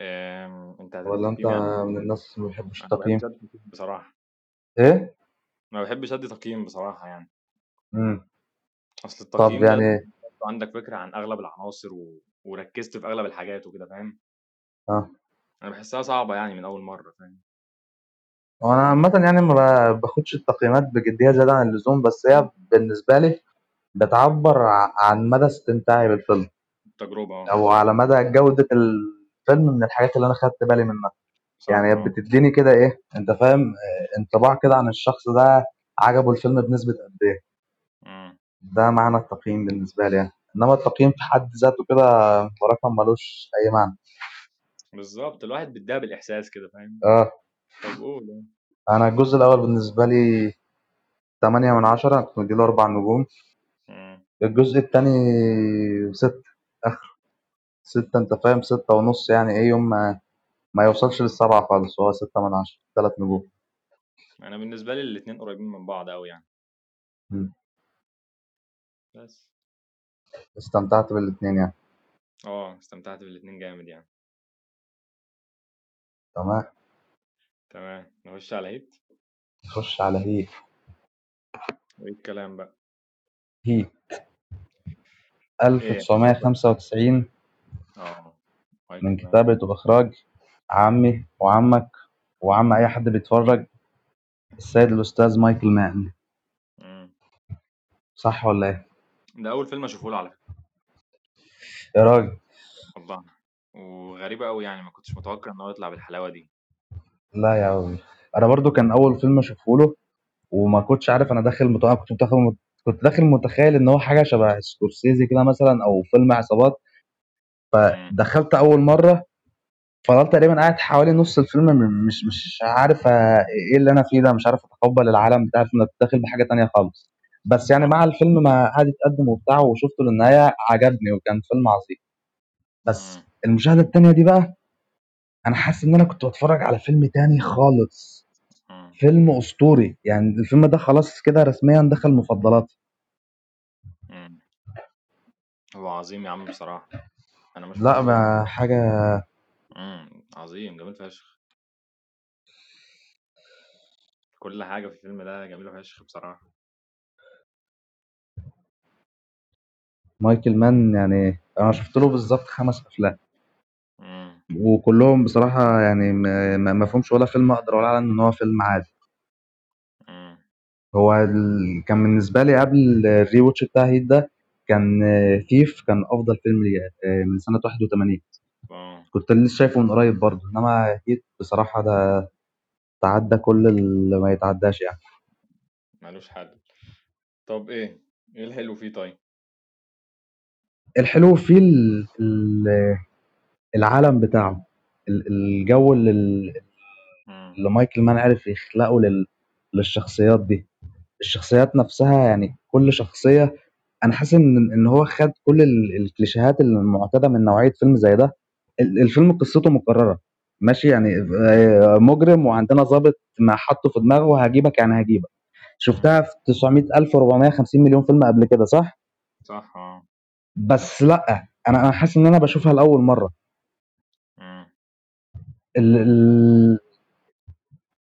آم، انت هتدي ولا انت تقييم؟ يعني من الناس اللي ما بيحبش انا ما التقييم؟ بحبش ادي تقييم بصراحه، ايه ما بحبش ادي تقييم بصراحه يعني. مم. اصل طب التقييم ده يعني لازم يبقى عندك فكره عن اغلب العناصر و... وركزت في اغلب الحاجات وكده، فاهم؟ اه انا بحسها صعبه يعني من اول مره، فاهم؟ وانا عامة يعني ما باخدش التقييمات بجدية زيادة عن اللزوم، بس هي بالنسبة لي بتعبر ع- عن مدى استمتاعي بالفيلم، التجربه اه او على مدى جودة الفيلم، من الحاجات اللي انا خدت بالي منها صح. يعني. اه بتديني كده ايه، انت فاهم، آه، انطباع كده عن الشخص ده، عجبه الفيلم بنسبة قد ايه، مم. ده معنى التقييم بالنسبة لي يعني. انما التقييم في حد ذاته كده رقم ملوش اي معنى. بالظبط، الواحد بيديها بالاحساس كده، فاهم؟ اه طب قول يعني. انا الجزء الاول بالنسبة لي تمانية من عشرة، كنت مديله اربع نجوم. مم. الجزء التاني ستة، اخر ستة، انت فاهم، ستة ونص يعني، ايه يوم ما, ما يوصلش للسبعة خالص، هو ستة من عشرة، تلات نجوم. انا بالنسبه لي الاتنين قريبين من بعض قوي يعني، مم. بس استمتعت بالاتنين يعني. اه استمتعت بالاتنين جامد يعني. تمام، تمام، نخش على هيت. نخش على هيت. وايه الكلام بقى؟ هيت ايه بالنسبة- ألف وتسعمية وخمسة وتسعين اه من مايكل مان. كتابة وإخراج عمي وعمك وعم أي حد بيتفرج، السيد الأستاذ مايكل مان، مم. صح ولا إيه؟ ده اول فيلم اشوفه له على فكره يا راجل والله، وغريبه قوي يعني، ما كنتش متوقع ان هو يطلع بالحلاوه دي. لا يا عم، أنا برضو كان أول فيلم أشوفه له، وما كنتش عارف أنا داخل متوقع، كنت متخيل كنت داخل متخيل إن هو حاجة شبه سكورسيزي كده مثلا، أو فيلم عصابات. مم. فدخلت أول مرة فضلت تقريبا قاعد حوالي نص الفيلم م- مش مش عارف آه، ايه اللي انا فيه ده، مش عارف اتقبل العالم بتاع الفيلم، كنت داخل بحاجه تانية خالص. بس يعني مع الفيلم ما قعد يتقدم وبتاع، وشفته للنهايه عجبني وكان فيلم عظيم. بس مم. المشاهده التانية دي بقى انا حاسس ان انا كنت بتفرج على فيلم تاني خالص، مم. فيلم اسطوري يعني. الفيلم ده خلاص كده رسميا دخل مفضلاتي. مم. هو عظيم يا عم بصراحه، انا ما لا شفتوش برضه. ما حاجه مم. عظيم، جميل فشخ، كل حاجه في الفيلم ده جميله فشخ بصراحه. مايكل مان يعني، انا شفت له بالظبط خمس افلام مم. وكلهم بصراحة يعني ما ما- ما فيهمش ولا فيلم أقدر أقول على إن هو فيلم عادي. مم. هو ال... كان بالنسبة لي قبل الري واتش بتاع هيت ده، كان ثيف كان أفضل فيلم لي، آه، من سنة واحد وتمانين، اه كنت لسه شايفه من قريب برضه. إنما هيت بصراحة ده تعدى كل اللي ما يتعداش يعني. ملوش حل. طب ايه ايه الحلو فيه؟ طيب. الحلو فيه ال... ال... العالم بتاعه، ال- الجو اللي, اللي مايكل مان عرف يخلقه لل... للشخصيات دي. الشخصيات نفسها يعني كل شخصية انا حاسس ان ان هو خد كل ال... الكليشيهات المعتادة من نوعية فيلم زي ده. ال... الفيلم قصته مكررة ماشي، يعني مجرم وعندنا ضابط ما حطه في دماغه وهجيبك يعني هجيبك. شفتها في تسعمائة ألف وأربعمائة وخمسين مليون فيلم قبل كده صح؟ صح. بس لأ أنا أنا حاسس إن أنا بشوفها لأول مرة. ال ال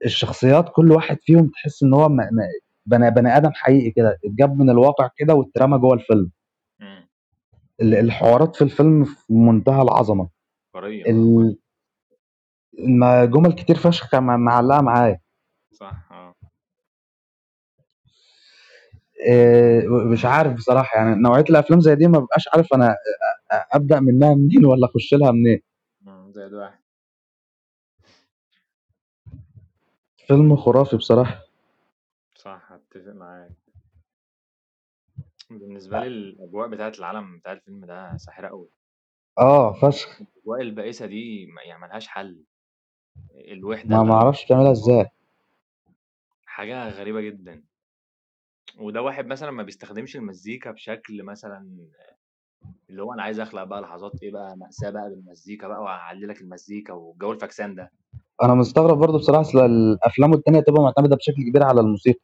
الشخصيات كل واحد فيهم تحس إن هو م- م- بني بني آدم حقيقي كده، اتجاب من الواقع كده واترمى جوه الفيلم. ال- الحوارات في الفيلم في منتهى العظمة. ال- ما جمل كتير فشخ معلقة معايا. صح. مش عارف بصراحة يعني نوعية الأفلام زي دي ما ببقاش عارف أنا أبدأ منها منين ولا أخش لها منين. زي ده فيلم خرافي بصراحة. صح، أتفق معاك. بالنسبة لي الأجواء بتاعة العالم بتاع الفيلم ده ساحرة أوي. آه فشخ. الأجواء البائسة دي ما- يعني ملهاش حل. الوحدة ما اللي على معرفش تعملها إزاي. حاجة غريبة جدا، وده واحد مثلا ما بيستخدمش المزيكا بشكل مثلا اللي هو انا عايز اخلق بقى لحظات ايه بقى مأساة بقى بالمزيكا بقى واعلي لك المزيكا والجو الفاكسان ده. أنا مستغرب برضو بصراحة، أصل الأفلام التانية تبقى معتمدة بشكل كبير على الموسيقى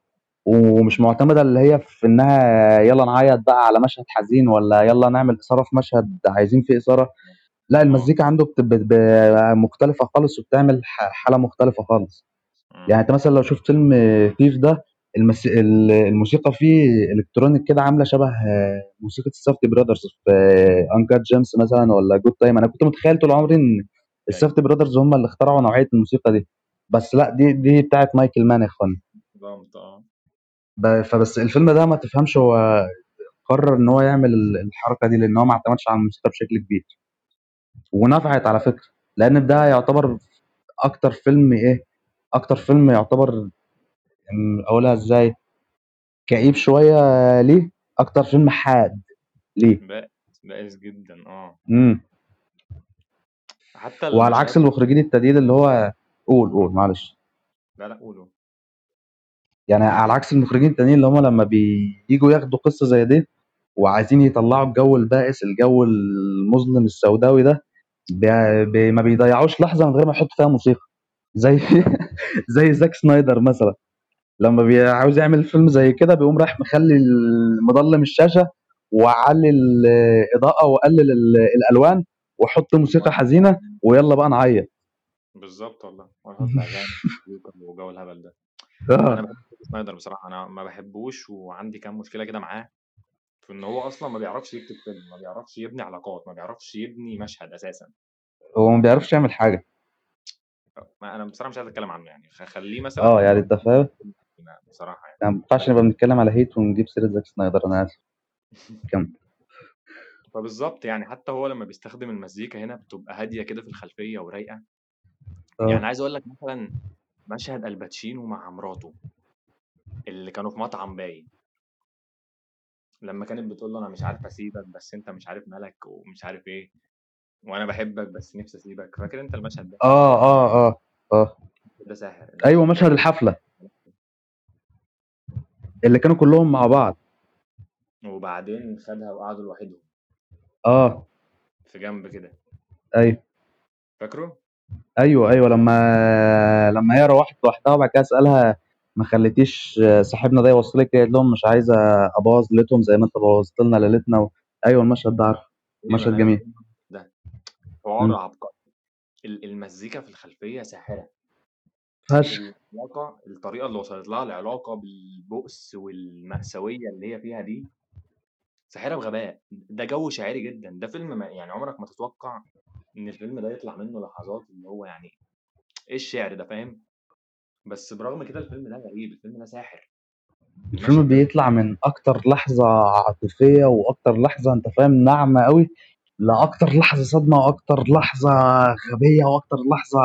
ومش معتمدة اللي هي في إنها يلا نعيط بقى على مشهد حزين ولا يلا نعمل إثارة في مشهد عايزين فيه إثارة. لا اه المزيكا عنده بت- بت- ب- مختلفة خالص وبتعمل ح- حالة مختلفة خالص. يعني انت مثلا لو شفت فيلم ثيف ده المس... ال- الموسيقى فيه الكترونيك كده عامله شبه آه، موسيقى السافتي براذرز في انكات جيمس مثلا ولا جود تايم. انا كنت متخيل طول عمري ان ايوه السافتي براذرز هم اللي اخترعوا نوعيه الموسيقى دي، بس لا دي دي بتاعت مايكل مان يا اخوانا. فهمت. اه ب- فبس الفيلم ده ما تفهمش هو قرر ان هو يعمل ال- الحركه دي لان هو ما اعتمدش على الموسيقى بشكل كبير ونفعت على فكره، لان ده يعتبر اكتر فيلم ايه اكتر فيلم يعتبر م- اقولها ازاي كئيب شويه ليه، اكتر فيلم حاد ليه. بائس بائس جدا. اه امم حتى وعلى عكس المشاهد. المخرجين التانيين اللي هو قول قول معلش لا لا قولوا. يعني على عكس المخرجين التانيين اللي هم لما بييجوا ياخدوا قصه زي دي وعايزين يطلعوا الجو البائس الجو المظلم السوداوي ده بي... بي... ما بيضيعوش لحظه من غير ما يحط فيها موسيقى زي زي زاك سنايدر مثلا لما بي- عاوز يعمل فيلم زي كده بيقوم رايح مخلي ال- مضلم الشاشة وعلي الإضاءة وقلل ال- الألوان وحط موسيقى اه حزينة ويلا بقى نعيط. بالظبط والله. ونحط اغاني ومزيكا وجو الهبل ده. انا اه بحب سنايدر بصراحه، انا ما بحبوش وعندي كام مشكله كده معاه في ان هو اصلا ما بيعرفش يكتب فيلم، ما بيعرفش يبني علاقات، ما بيعرفش يبني مشهد اساسا. هو ما بيعرفش يعمل حاجة. ما انا بصراحه مش عايز اتكلم عنه يعني، خليه مثلا اه يعني انت مخرج فاهم بصراحه يعني. يعني ما ينفعش نبقى بنتكلم على هيت ونجيب سيرة زاك سنايدر. أنا آسف كمل. فبالظبط يعني حتى هو لما بيستخدم المزيكا هنا بتبقى هاديه كده في الخلفيه ورايقه. يعني اه عايز اقول لك مثلا مشهد الباتشينو مع مراته اللي كانوا في مطعم باين، لما كانت بتقول له انا مش عارف اسيبك بس انت مش عارف مالك ومش عارف ايه، وانا بحبك بس نفسي اسيبك. فاكر انت المشهد ده؟ اه اه اه اه ده ساحر، أيوة المشهد ده مشهد الحفلة اللي كانوا كلهم مع بعض. وبعدين خدها وقعدوا لوحدهم اه في جنب كده، أيوة فاكره؟ ايوه ايوه لما لما هي روحت لوحدها وبعد كده اسالها ما خليتيش صاحبنا ده يوصلك ليه؟ قالت لهم مش عايزه ابوظ ليلتهم زي ما انت بوظت لنا ليلتنا و... ايوه المشهد ده عارفه، ايه مشهد ملهاش جميل. ده حوار مم. عبقري. ال- المزيكا في الخلفيه ساحره، فشخ. العلاقه الطريقه اللي وصلت لها العلاقه بالبؤس والمأساويه اللي هي فيها دي ساحره بغباء. ده جو شاعري جدا. ده فيلم ما يعني عمرك ما تتوقع ان الفيلم ده يطلع منه لحظات اللي هو يعني ايه الشعر ده، فاهم؟ بس برغم كده الفيلم ده غريب، الفيلم ده ساحر. الفيلم المشهد ده بيطلع من اكتر لحظه عاطفيه واكتر لحظه انت فاهم ناعمه قوي لاكتر لحظه صدمه واكتر لحظه غبيه واكتر لحظه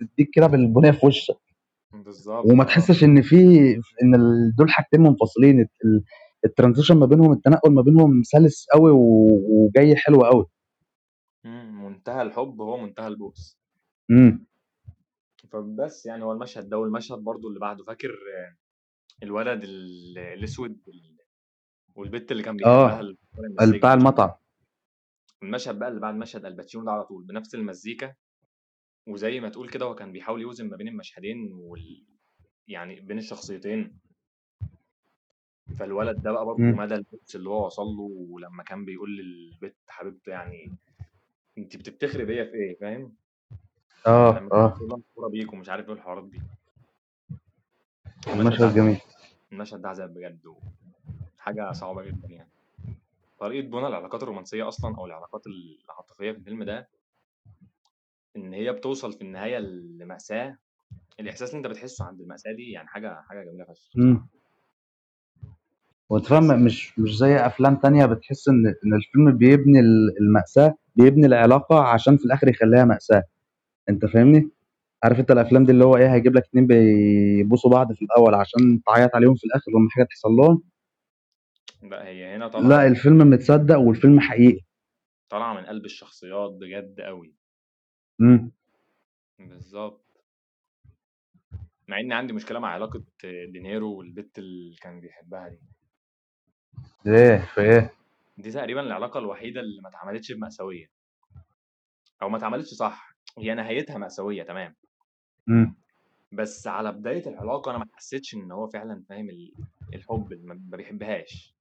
بتديك كده بالبنيه في وشك بالظبط. وما اه تحسش ان في ان ال- دول حاجتين منفصلين. الت- ال- الترانزيشن ما بينهم التنقل ما بينهم سلس قوي و- وجاي حلو قوي. مم، منتهى الحب هو منتهى البؤس. امم فبس يعني هو المشهد ده والمشهد برضو اللي بعده، فاكر الولد الاسود والبت اللي كان بيحبها اه بتاع المطعم، المشهد بقى اللي بعد مشهد الباتشينو ده على طول بنفس المزيكا، وزي ما تقول كده هو كان بيحاول يوزن ما بين المشهدين وال... يعني بين الشخصيتين. فالولد ده بقى برضه مدى البوكس اللي هو وصل له، ولما كان بيقول للبت حبيبته يعني انت بتفتخري بيا في ايه، فاهم؟ اه اه صوره بيك ومش عارف ايه الحوارات دي. المشهد جميل، المشهد ده عذاب بجد، حاجه صعبه جدا يعني. طريقه بناء العلاقات الرومانسيه اصلا او العلاقات العاطفيه في الفيلم ده، ان هي بتوصل في النهايه لمأساة، الاحساس اللي انت بتحسه عند المأساة دي يعني حاجه حاجه جميله فشخ. وتفهم مش مش زي افلام تانية بتحس ان ان الفيلم بيبني المأساة، بيبني العلاقه عشان في الاخر يخليها مأساة، انت فاهمني؟ عارف انت الافلام دي اللي هو ايه، هيجيب لك اتنين بيبوسوا بعض في الاول عشان تعيط عليهم في الاخر لما حاجه تحصل لهم. لا هي هنا طبعا لا، الفيلم متصدق والفيلم حقيقي، طالعه من قلب الشخصيات بجد قوي. امم بالظبط. مع ان عندي مشكله مع علاقه دينيرو والبت اللي كان بيحبها دي، ايه في ايه دي تقريبا العلاقه الوحيده اللي ما اتعملتش بمأساويه، او ما اتعملتش صح، هي نهايتها مأساويه تمام. امم بس على بدايه العلاقه انا ما حسيتش ان هو فعلا فاهم الحب اللي ما بيحبهاش،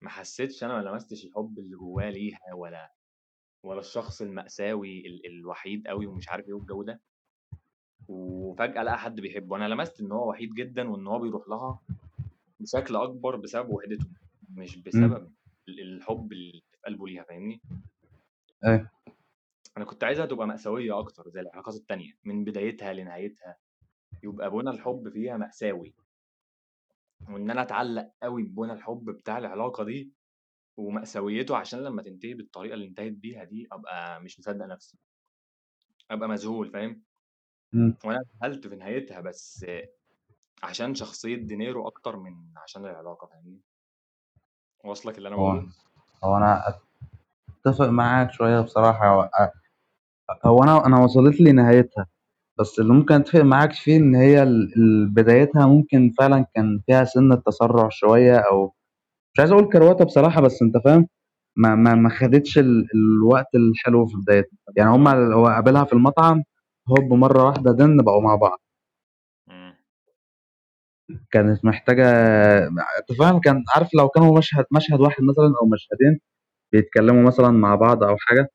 ما حسيتش، انا ما لمستش الحب اللي جواه ليها، ولا ولا الشخص المأساوي ال- الوحيد قوي ومش عارف ايه والجو ده. وفجأة لقى حد بيحبه، وانا لمست ان هو وحيد جدا وان هو بيروح لها بشكل اكبر بسبب وحدته مش بسبب ال- الحب اللي في قلبه ليها، فاهمني؟ ايه انا كنت عايزها تبقى مأساوية اكتر زي العلاقات التانية، من بدايتها لنهايتها يبقى بنى الحب فيها مأساوي، وان انا اتعلق قوي ببنى الحب بتاع العلاقة دي ومأساويته، عشان لما تنتهي بالطريقة اللي انتهت بيها دي أبقى مش مصدق نفسي، أبقى مذهول، فاهم؟ مم. وأنا اتسهلت في نهايتها بس عشان شخصية دينيرو أكتر من عشان العلاقة، فاهمني؟ واصلك اللي أنا هو بقوله؟ هو أنا أتفق معاك شوية بصراحة، هو هو أنا أنا وصلت لي نهايتها، بس اللي ممكن أتفق معاك فيه إن هي ال- ال- بدايتها ممكن فعلا كان فيها سن التسرع شوية، أو مش عايز اقول كرواتة بصراحة، بس انت فاهم ما ما ما خدتش ال... الوقت الحلو في بدايتها يعني. هما ال- هو قابلها في المطعم، هوب مرة واحدة دن بقوا مع بعض، مم. كانت محتاجة انت فاهم، كان عارف لو كانوا مشهد مشهد واحد مثلا او مشهدين بيتكلموا مثلا مع بعض او حاجة،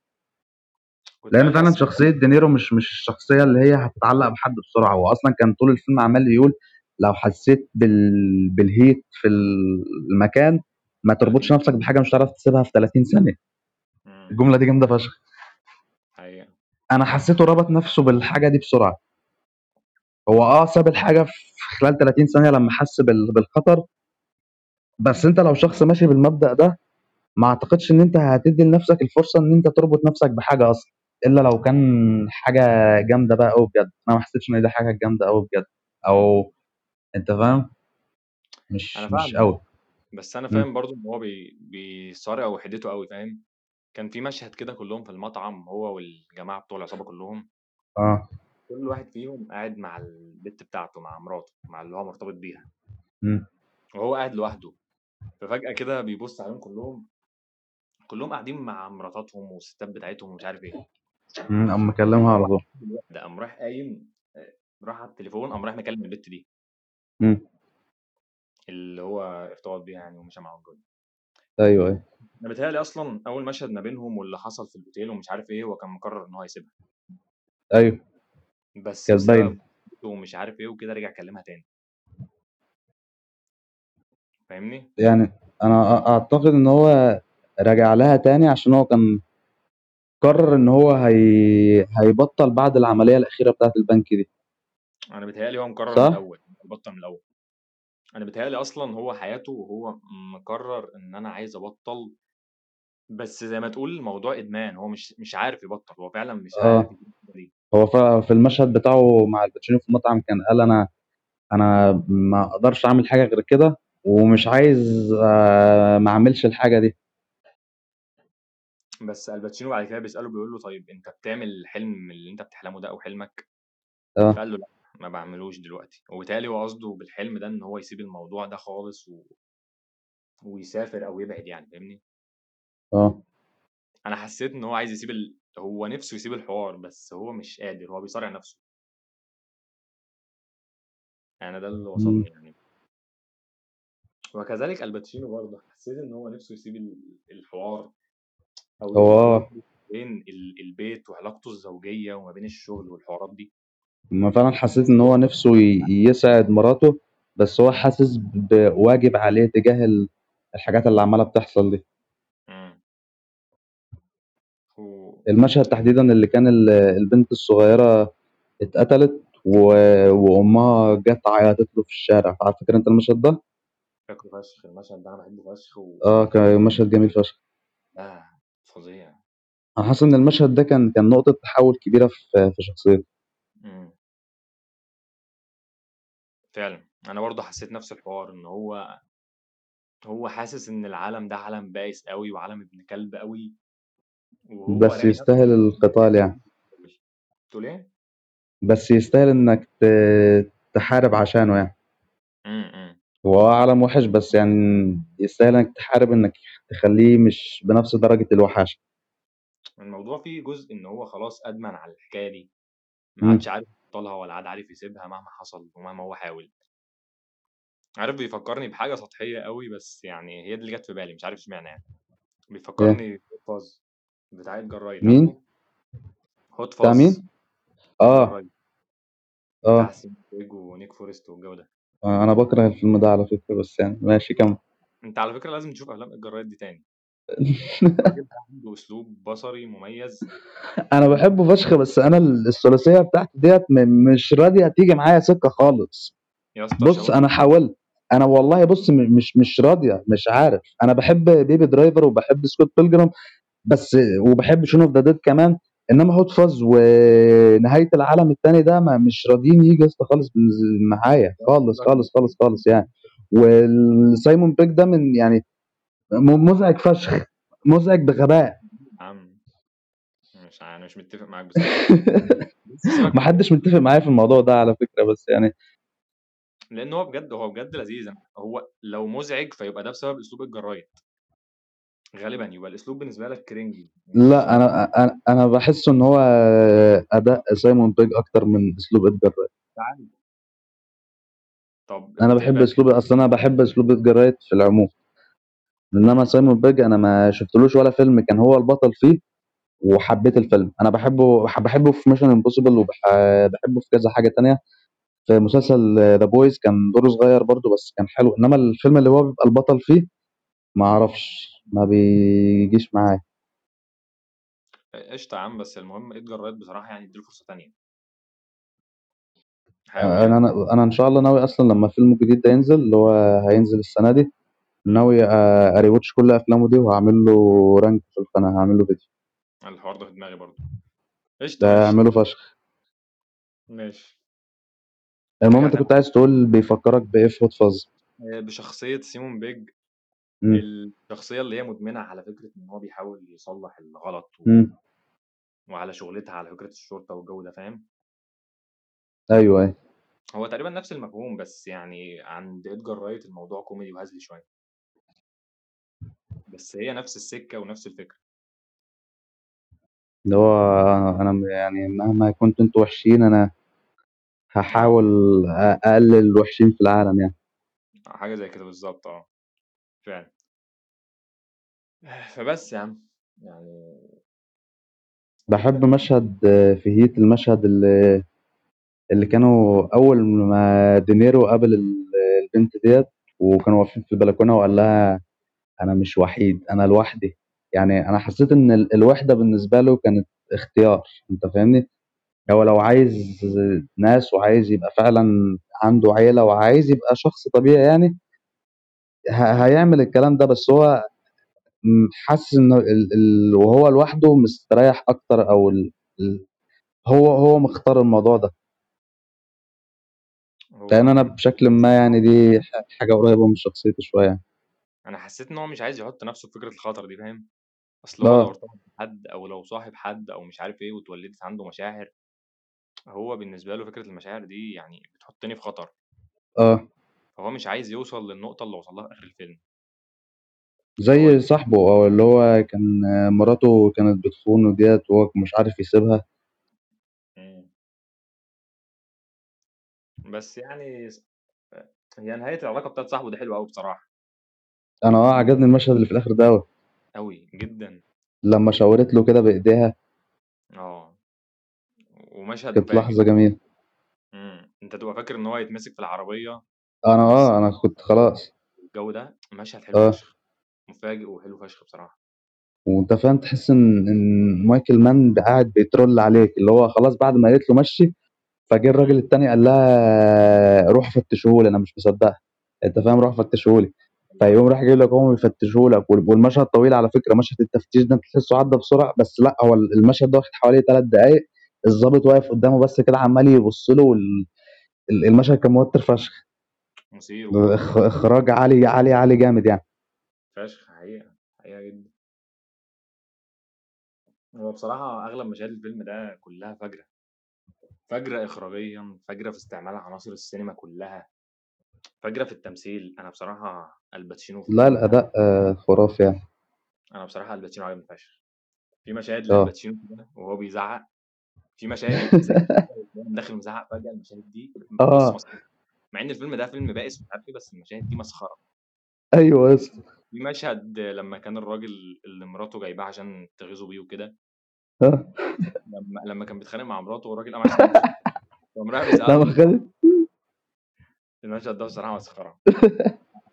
كنت لان عايز فعلا أصلا شخصية دينيرو مش مش الشخصية اللي هي هتتعلق بحد بسرعة. هو اصلا كان طول الفيلم عمال يقول لو حسيت بال... بالهيت في المكان ما تربطش نفسك بحاجة مش هتعرف تسيبها في ثلاثين ثانية. مم. الجملة دي جامدة فشخ، حقيقة انا حسيته ربط نفسه بالحاجه دي بسرعه. هو اه ساب الحاجه في خلال ثلاثين ثانيه لما حس بال- بالخطر، بس انت لو شخص ماشي بالمبدأ ده ما اعتقدش ان انت هتدي لنفسك الفرصه ان انت تربط نفسك بحاجه اصلا، الا لو كان حاجه جامده بقى قوي بجد. انا ما حسيتش ان دي حاجه جامده قوي بجد، او انت فاهم أنا مش مش فاهمك، قوي. بس أنا فاهم برضو إن هو بي... بيصارع وحدته قوي، فاهم؟ كان في مشهد كده كلهم في المطعم، هو والجماعة بتوع العصابة كلهم، اه كل واحد فيهم قاعد مع البت بتاعته، مع مراته، مع اللي هو مرتبط بيها، مم. وهو قاعد لوحده. ففجأة كده بيبص عليهم كلهم، كلهم قاعدين مع مراتاتهم والستات بتاعتهم ومش عارف ايه، مم. اما اكلمها على طول. ده قام راح قايم آه، راح على التليفون، قام راح مكلم البت دي مم. اللي هو ارتبط بيها يعني ومشى معاهم جوه. ايوه ايوه انا بيتهيألي اصلا اول مشهد ما بينهم واللي حصل في الاوتيل ومش عارف ايه، هو كان مقرر ان هو هيسيبها، ايوه بس كانت باينه. بسبب ومش عارف ايه وكده رجع كلمها تاني، فاهمني؟ يعني انا أ- اعتقد ان هو رجع لها تاني عشان هو كان قرر ان هو هي... هيبطل بعد العمليه الاخيره بتاعه البنك دي، انا بيتهيألي هو مقرر من صح؟ الاول، بطل من الاول. انا بيتهيألي اصلا هو حياته وهو مقرر ان انا عايز ابطل، بس زي ما تقول الموضوع ادمان، هو مش مش عارف يبطل، هو فعلا مش عارف اه يبطل دي. هو ف- في المشهد بتاعه مع الباتشينو في المطعم كان قال انا انا ما اقدرش اعمل حاجه غير كده، ومش عايز آه، ما اعملش الحاجه دي. بس الباتشينو بعد كده بيسأله، بيقول له طيب انت بتعمل الحلم اللي انت بتحلمه ده او حلمك؟ اه فقال له لا ما بعملوش دلوقتي. وبالتالي هو قصده بالحلم ده ان هو يسيب الموضوع ده خالص و... ويسافر او يبعد يعني، فاهمني؟ اه انا حسيت ان هو عايز يسيب ال... هو نفسه يسيب الحوار بس هو مش قادر، هو بيصارع نفسه. انا ده اللي مم. وصلني يعني. وكذلك الباتشينو برضه حسيت ان هو نفسه يسيب ال- الحوار او هو يفصل آه، بين ال- البيت وعلاقته الزوجيه وما بين الشغل والحوارات دي. ما فعلا حسيت ان هو نفسه ي- يسعد مراته، بس هو حاسس بواجب عليه تجاه ال- الحاجات اللي عمالة بتحصل دي. امم هو المشهد تحديدا اللي كان ال- البنت الصغيرة اتقتلت و... وأمها جت عيطت له في الشارع، عارف؟ فاكر انت المشهد ده؟ فاكره فشخ المشهد ده، انا بحبه فشخ و اه كان مشهد جميل فشخ. لا فظيع. انا حاسس ان المشهد ده كان كان نقطة تحول كبيرة في في شخصيته. امم فعلا انا برضه حسيت نفس الحوار، ان هو هو حاسس ان العالم ده عالم بائس قوي وعالم ابن كلب قوي، وهو بس رامي نفسه يستاهل القتال يعني، في تقول ايه. بس يستاهل انك ت... تحارب عشانه يعني. امم هو عالم وحش بس يعني يستاهل انك تحارب، انك تخليه مش بنفس درجة الوحش. الموضوع فيه جزء ان هو خلاص ادمن على الحكايه دي، ما عادش عارف يبطلها ولا عاد عارف يسيبها مهما حصل ومهما هو حاول. عارف بيفكرني بحاجه سطحيه قوي بس يعني هي دي اللي جت في بالي، مش عارف اشمعنى يعني. ايه بيفكرني باز بتاع ايدجار رايت، مين عارفه؟ هوت بتاع فاز مين؟ ايدجار اه رايت بتاع اه سين ويج ونيك فورست والجو ده. آه، انا بكره الفيلم ده على فكرة، بس يعني ماشي كمل. انت على فكره لازم تشوف افلام ايدجار رايت دي تاني، الراجل ده عنده اسلوب بصري مميز. انا بحبه فشخ، بس انا الثلاثية بتاعته ديت م- مش راضية تيجي معايا سكة خالص. يا اسطى بص شاور انا حاولت، انا والله بص م- مش مش راضية، مش عارف. انا بحب بيبي درايفر وبحب سكوت بيلجرام بس، وبحب شون اوف ذا ديد كمان، انما هوت فاز ونهايه العالم الثاني ده ما مش راضيين يجي يا اسطى خالص بالنز- معايا خالص خالص خالص خالص يعني. والسايمون بيك ده من يعني م- مزعج فشخ، مزعج بغباء. عم مش عارف، مش متفق معاك بصراحه. بس سيبك من محدش متفق معايا في الموضوع ده على فكره، بس يعني لان هو بجد هو بجد لذيذ. أنا- هو لو مزعج فيبقى ده بسبب اسلوب الجرايد غالبا، يبقى الاسلوب بالنسبه لك كرنجي مش لا، مش انا انا أنا بحس ان هو اداء سايمون بيج اكتر من اسلوب ادجار رايت. تعال. طب انا بحب بتبقى اسلوب، اصلا انا بحب اسلوب ادجار رايت في العموم، انما امم سايمون بيج انا ما شفتلوش ولا فيلم كان هو البطل فيه وحبيت الفيلم. انا بحبه ح- بحبه في ميشن امبوسيبل، وبحبه في كذا حاجه تانية. في مسلسل ذا بويز كان دوره صغير برضه بس كان حلو، انما الفيلم اللي هو بيبقى البطل فيه ما اعرفش، ما بيجيش معايا. قشطه يا عم. بس المهم ادجار رايت بصراحه يعني اديله فرصه تانيه، حاول انا يعني. انا أنا ان شاء الله ناوي اصلا لما فيلمه الجديد ده ينزل، اللي هو هينزل السنه دي، ناوي أ- اريوتش كل افلامه دي وهعمل له رانك في القناه، هعمل له فيديو أنا الحوار ده في دماغي برضه. قشطه ده ماشي اعمله فشخ. ماشي. المهم انت رجعنا كنت عايز تقول بيفكرك بايه في هوت فاز؟ آه، بشخصيه سيمون بيج، امم الشخصيه اللي هي مدمنه على فكره ان هو بيحاول يصلح الغلط و... امم وعلى شغلتها على فكره الشرطه والجو ده، فاهم؟ ايوه ايوه هو تقريبا نفس المفهوم بس يعني عند ادجار رايت الموضوع كوميدي وهزلي شويه، بس هي نفس السكه ونفس الفكره. اللي هو انا يعني مهما كنت انتوا وحشين انا اه هحاول أ- اقلل الوحشين في العالم يعني. حاجه زي كده بالظبط. اه فعلا. فبس يا عم يعني بحب مشهد آه، في هيت، المشهد اللي اللي كانوا اول ما دينيرو قابل ال- البنت ديت، وكانوا واقفين في البلكونه وقال لها انا مش وحيد، انا لوحدي يعني. انا حسيت ان ال- الوحده بالنسبه له كانت اختيار، انت فاهمني؟ هو لو عايز ناس وعايز يبقى فعلا عنده عيله وعايز يبقى شخص طبيعي يعني ه- هيعمل الكلام ده، بس هو م- حاسس انه ال... ال... وهو لوحده مستريح اكتر، او ال... ال... هو هو مختار الموضوع ده. هو لان انا م- بشكل ما يعني دي ح- حاجه قريبه من شخصيتي شويه. انا حسيت ان هو مش عايز يحط نفسه في فكره الخطر دي، فاهم؟ اصل هو لو اه ارتبط بحد او لو صاحب حد او مش عارف ايه واتولدت عنده مشاعر هو بالنسبه له فكره المشاعر دي يعني بتحطني في خطر، اه فهو مش عايز يوصل للنقطه اللي وصل لها اخر الفيلم. هو زي صاحبه او اللي هو كان آه، مراته كانت بتخونه ديت وهو مش عارف يسيبها. مم. بس يعني س- هي نهايه العلاقه بتاعت صاحبه دي حلوه قوي بصراحه، انا اه عجبني المشهد اللي في الاخر ده أوي، قوي جدا. لما شاورت له كده بايديها، اه ومشهد كانت لحظة باين جميلة. مم. انت تبقى فاكر ان هو هيتمسك في العربيه انا بس اه انا كنت خلاص الجو ده، مشهد حلو اه فشخ، مفاجئ وحلو فشخ بصراحه. وانت فاهم، تحس ان ان مايكل مان قاعد بيترول عليك، اللي هو خلاص بعد ما قالت له مشي، فجه الراجل مم. التاني قال لها روح فتشهولي، انا مش مصدقها انت فاهم، روح فتشهولي، فيقوم راح جاي لك هم يفتشهولك. وال- والمشهد طويل على فكره، مشهد التفتيش ده تحسه عدى بسرعه، بس لا، هو المشهد ده واخد حوالي ثلاث دقائق، الظابط واقف قدامه بس كده عمال يبص له، وال- ال- المشهد كان موتر فشخ، مثير وموتر اخ- اخراج عالي عالي عالي جامد يعني. فشخ، حقيقه حقيقه جدا. هو بصراحه اغلب مشاهد الفيلم ده كلها فجره، فجره اخراجيا، فجره في استعمال عناصر السينما كلها، فجره في التمثيل. انا بصراحه الباتشينو في لا الفيلم ده، الاداء آه، خرافي يعني. انا بصراحه الباتشينو عجبني فشخ. في مشاهد اه لالباتشينو كده وهو بيزعق، في مشاهد زي داخل مزعق فجاه، المشاهد دي بص اه مسخره، مع ان الفيلم ده فيلم بائس ومش عارف ايه، بس المشاهد دي مسخره. ايوه يا اسطى. في مشهد لما كان الراجل اللي مراته جايباه عشان تغيظه بيه وكده، آه. لما لما كان بيتخانق مع مراته والراجل قام عشان يغيظه، قام رايح لما مسقف له. خدت المشهد ده بصراحه مسخره.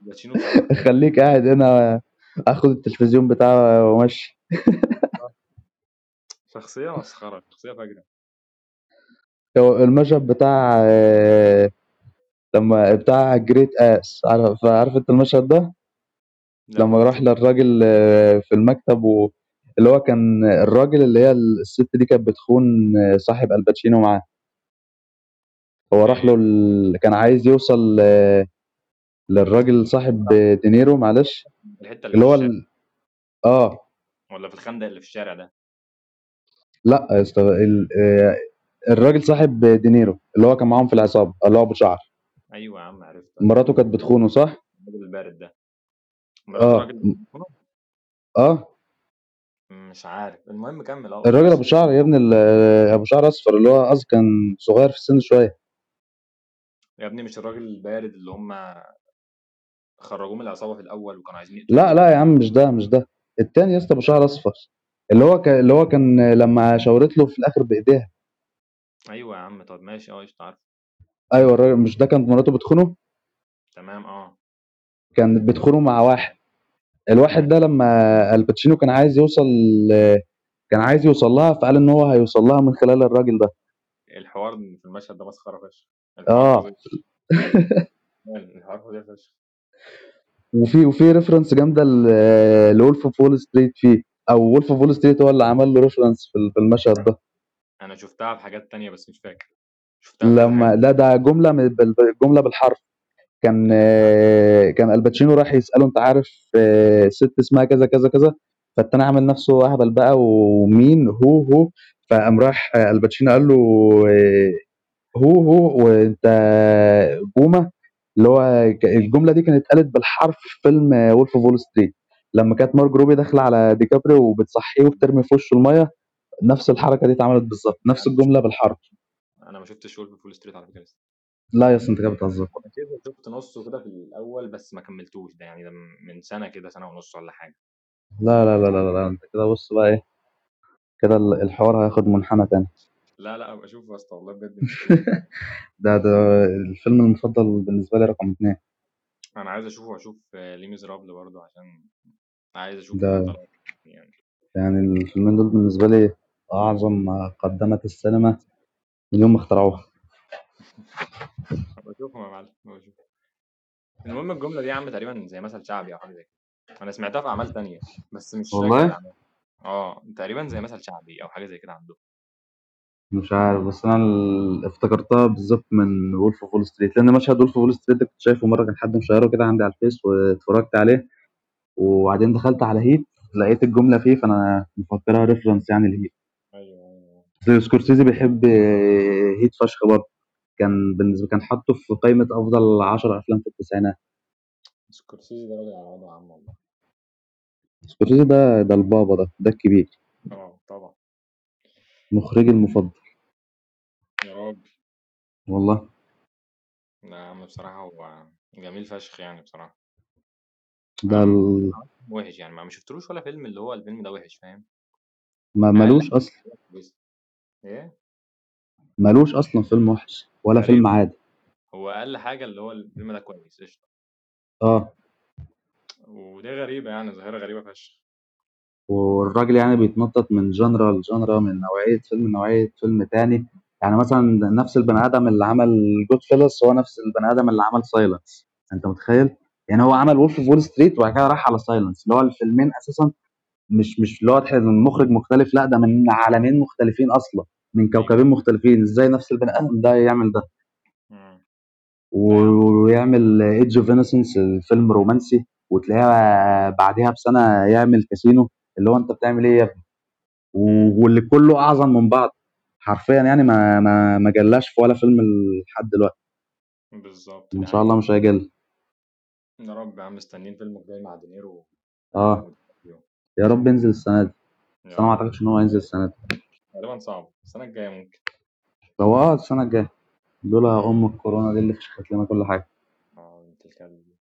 باتشينو بصراحه حلو. خليك قاعد هنا اخد التلفزيون بتاعه وامشي. شخصيه مسخره، شخصيه فجره. هو المشهد بتاع آه، لما بتاع جريت اس، عارف عارف انت المشهد ده، لا لما راح معرفوش. للراجل آه، في المكتب، و... اللي هو كان الراجل اللي هي الست دي كانت بتخون آه، صاحب الباتشينو معاه، هو راح له إيه، ال... كان عايز يوصل آه، للراجل صاحب آه، دينيرو، معلش الحته اللي في اللي هو الشارع ال... اه ولا في الخندق اللي في الشارع ده؟ لا يا اسطى، ال... آه، الراجل صاحب دينيرو اللي هو كان معاهم في العصابة، اللي هو ابو شعر، ايوه يا عم عرفت عرفت مراته كانت بتخونه صح؟ الراجل البارد ده، مرات اه الراجل اللي م- بيكونوا؟ اه مش عارف. المهم كمل. اه الراجل ابو بس شعر يا ابني، ال- ابو شعر اصفر، اللي هو قصدي كان صغير في السن شويه. يا ابني مش الراجل البارد اللي هم خرجوه من العصابه في الاول وكانوا عايزين لا يقتلوه؟ لا يا عم، مش ده مش ده التاني يا اسطى، ابو شعر اصفر اللي هو كان اللي هو كان لما شاورت له في الاخر بايديها. ايوه يا عم. طب ماشي. اه قشطه، عارف ايوه الراجل، مش ده كانت مراته بتخونه، تمام. اه كانت بتخونه مع واحد، الواحد مم. ده لما الباتشينو كان عايز يوصل كان عايز يوصل لها، فقال ان هو هيوصل لها من خلال الراجل ده. الحوار في المشهد ده مسخره فشخ، الحوار اه فظيع فعلاً، الحوار فظيع فشخ. وفي وفي ريفرنس جامده ل- لولف اوف وول ستريت، فيه او وولف اوف وول ستريت هو اللي عمل له ريفرنس في ال- في المشهد ده، انا شفتها في حاجات تانية بس مش فاكر، شفتها في كذا حاجه. لما لا ده جمله من بال- جمله بالحرف، كان آه، كان الباتشينو راح يساله انت عارف آه، ست اسمها كذا كذا كذا، فالتاني عامل نفسه اهبل بقى، ومين هو هو، فقام راح آه، الباتشينو قال له آه، هو هو وانت بوما، اللي هو ك- الجمله دي كانت اتقالت بالحرف في فيلم وولف اوف وول ستريت، لما كانت مارج روبي داخله على ديكابريو وبتصحيه وبترمي في وشه الميه، نفس الحركه دي اتعملت بالظبط، نفس انا ما الجمله شفتش، بالحرف. انا ما شفتش وولف فول ستريت على فكره لسه. لا يا اسطى انت كده بتهزر. انا كده شفت نصه كده في الاول بس ما كملتوش، ده يعني ده من سنه كده، سنه ونص ولا حاجه. لا لا لا لا لا انت كده بص بقى، ايه كده ال- الحوار هياخد منحنى تاني. لا لا ابقى اشوفه يا اسطى والله بجد نسيته. ده ده الفيلم المفضل بالنسبة لي رقم اتنين انا عايز اشوفه، واشوف لي ميزرابل برضه عشان عايز اشوفه ده، بطلع يعني. يعني الفيلمين دول بالنسبة لي أعظم ما قدمت السينما من يوم ما اخترعوها. هبقى اشوفه يا معلم، هبقى اشوفه. المهم الجمله دي يا عم تقريبا زي مثل شعبي او حاجه زي كده، انا سمعتها في اعمال تانية بس مش فاكر والله الاعمال. اه تقريبا زي مثل شعبي او حاجه زي كده عندهم. مش عارف، بس أنا ال- افتكرتها بالظبط من وولف أوف وول ستريت، لأن مشهد وولف أوف وول ستريت ده كنت شايفه مرة، كان حد مشيره كده عندي على الفيس واتفرجت عليه، وبعدين دخلت على هيت لقيت الجملة فيه، فأنا مفكرها ريفرنس يعني لهيت. ايوه ايوه سكورسيزي بيحب هيت فشخ برضه، كان بالنسبه كان حاطه في قائمه افضل عشر افلام في التسعينات. سكورسيزي ده راجع على وضع عام والله. سكورسيزي ده ده البابا، ده ده الكبير، اه طبعا مخرجي المفضل يا راجل. والله. لا يا عم بصراحة هو جميل فشخ يعني، بصراحة ده أنا ال... وحش يعني، ما ما شفتلوش ولا فيلم اللي هو الفيلم ده وحش، فاهم؟ ما يعني. ملوش اصلا لا بس ايه ملوش اصلا فيلم وحش ولا فيلم غريب، عادي. هو أقل حاجة اللي هو الفيلم ده كويس قشطة، اه ودي غريبة يعني، ظاهرة غريبة فشخ. والراجل يعني بيتنطط من جنرا لجنرا، من نوعية فيلم لنوعية فيلم تاني. يعني مثلا نفس البني آدم اللي عمل جود فيلس هو نفس البني آدم اللي عمل سايلنس، انت متخيل؟ يعني هو عمل وولف أوف وول ستريت وبعد كده راح على سايلنس، اللي هو الفيلمين اساسا مش مش اللي هو تحس ان المخرج مختلف، لا ده من عالمين مختلفين اصلا، من أيوة. كوكبين مختلفين. ازاي نفس البني آدم ده يعمل ده مم. أيوة. و- ويعمل ايدج اوف انسنس، الفيلم رومانسي، وتلاقيها بعدها بسنة يعمل كاسينو، اللي هو انت بتعمل ايه يا ابني؟ مم. و- واللي كله اعظم من بعض حرفيا يعني. ما ما ما جلاش في ولا فيلم لحد دلوقتي، بالظبط دي وان شاء الله حقيقة. مش هيجل. يا رب يا عم مستنيين فيلم جاي مع دينيرو اه وديكابريو يا رب ينزل السنة دي، بس يا انا ما رب، اعتقدش ان هو هينزل السنة دي. غالبا صعب السنة الجاية ممكن. هو اه السنة الجاية دول يا ام الكورونا دي اللي فشخت لنا كل حاجة. اه انت الكلب دي.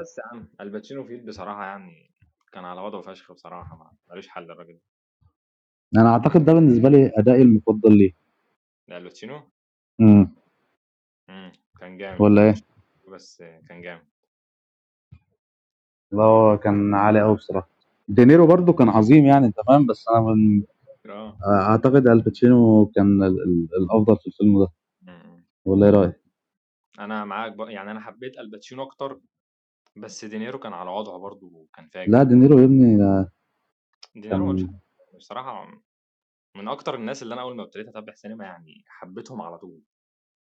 بس يا عم الباتشينو فيل بصراحة يعني كان على وضعه فشخ بصراحة، ما ملوش حل الراجل ده. انا اعتقد ده بالنسبة لي ادائي المفضل ليه. لا الباتشينو امم مم. كان جامد ولا ايه؟ مش بس كان جامد. لا هو كان عالي قوي بصراحة. دينيرو برضو كان عظيم يعني، انت فاهم، بس انا من اه اعتقد الباتشينو كان ال- ال- الافضل في الفيلم ده، مم. ولا ايه رايك؟ انا معاك بقى يعني، انا حبيت الباتشينو اكتر، بس دينيرو كان على وضعه برضه وكان لا فاجر. دينيرو يا ابني ده دينيرو ملوش كان حل. بصراحة من اكتر الناس اللي انا اول ما ابتديت اتابع سينما يعني حبيتهم على طول.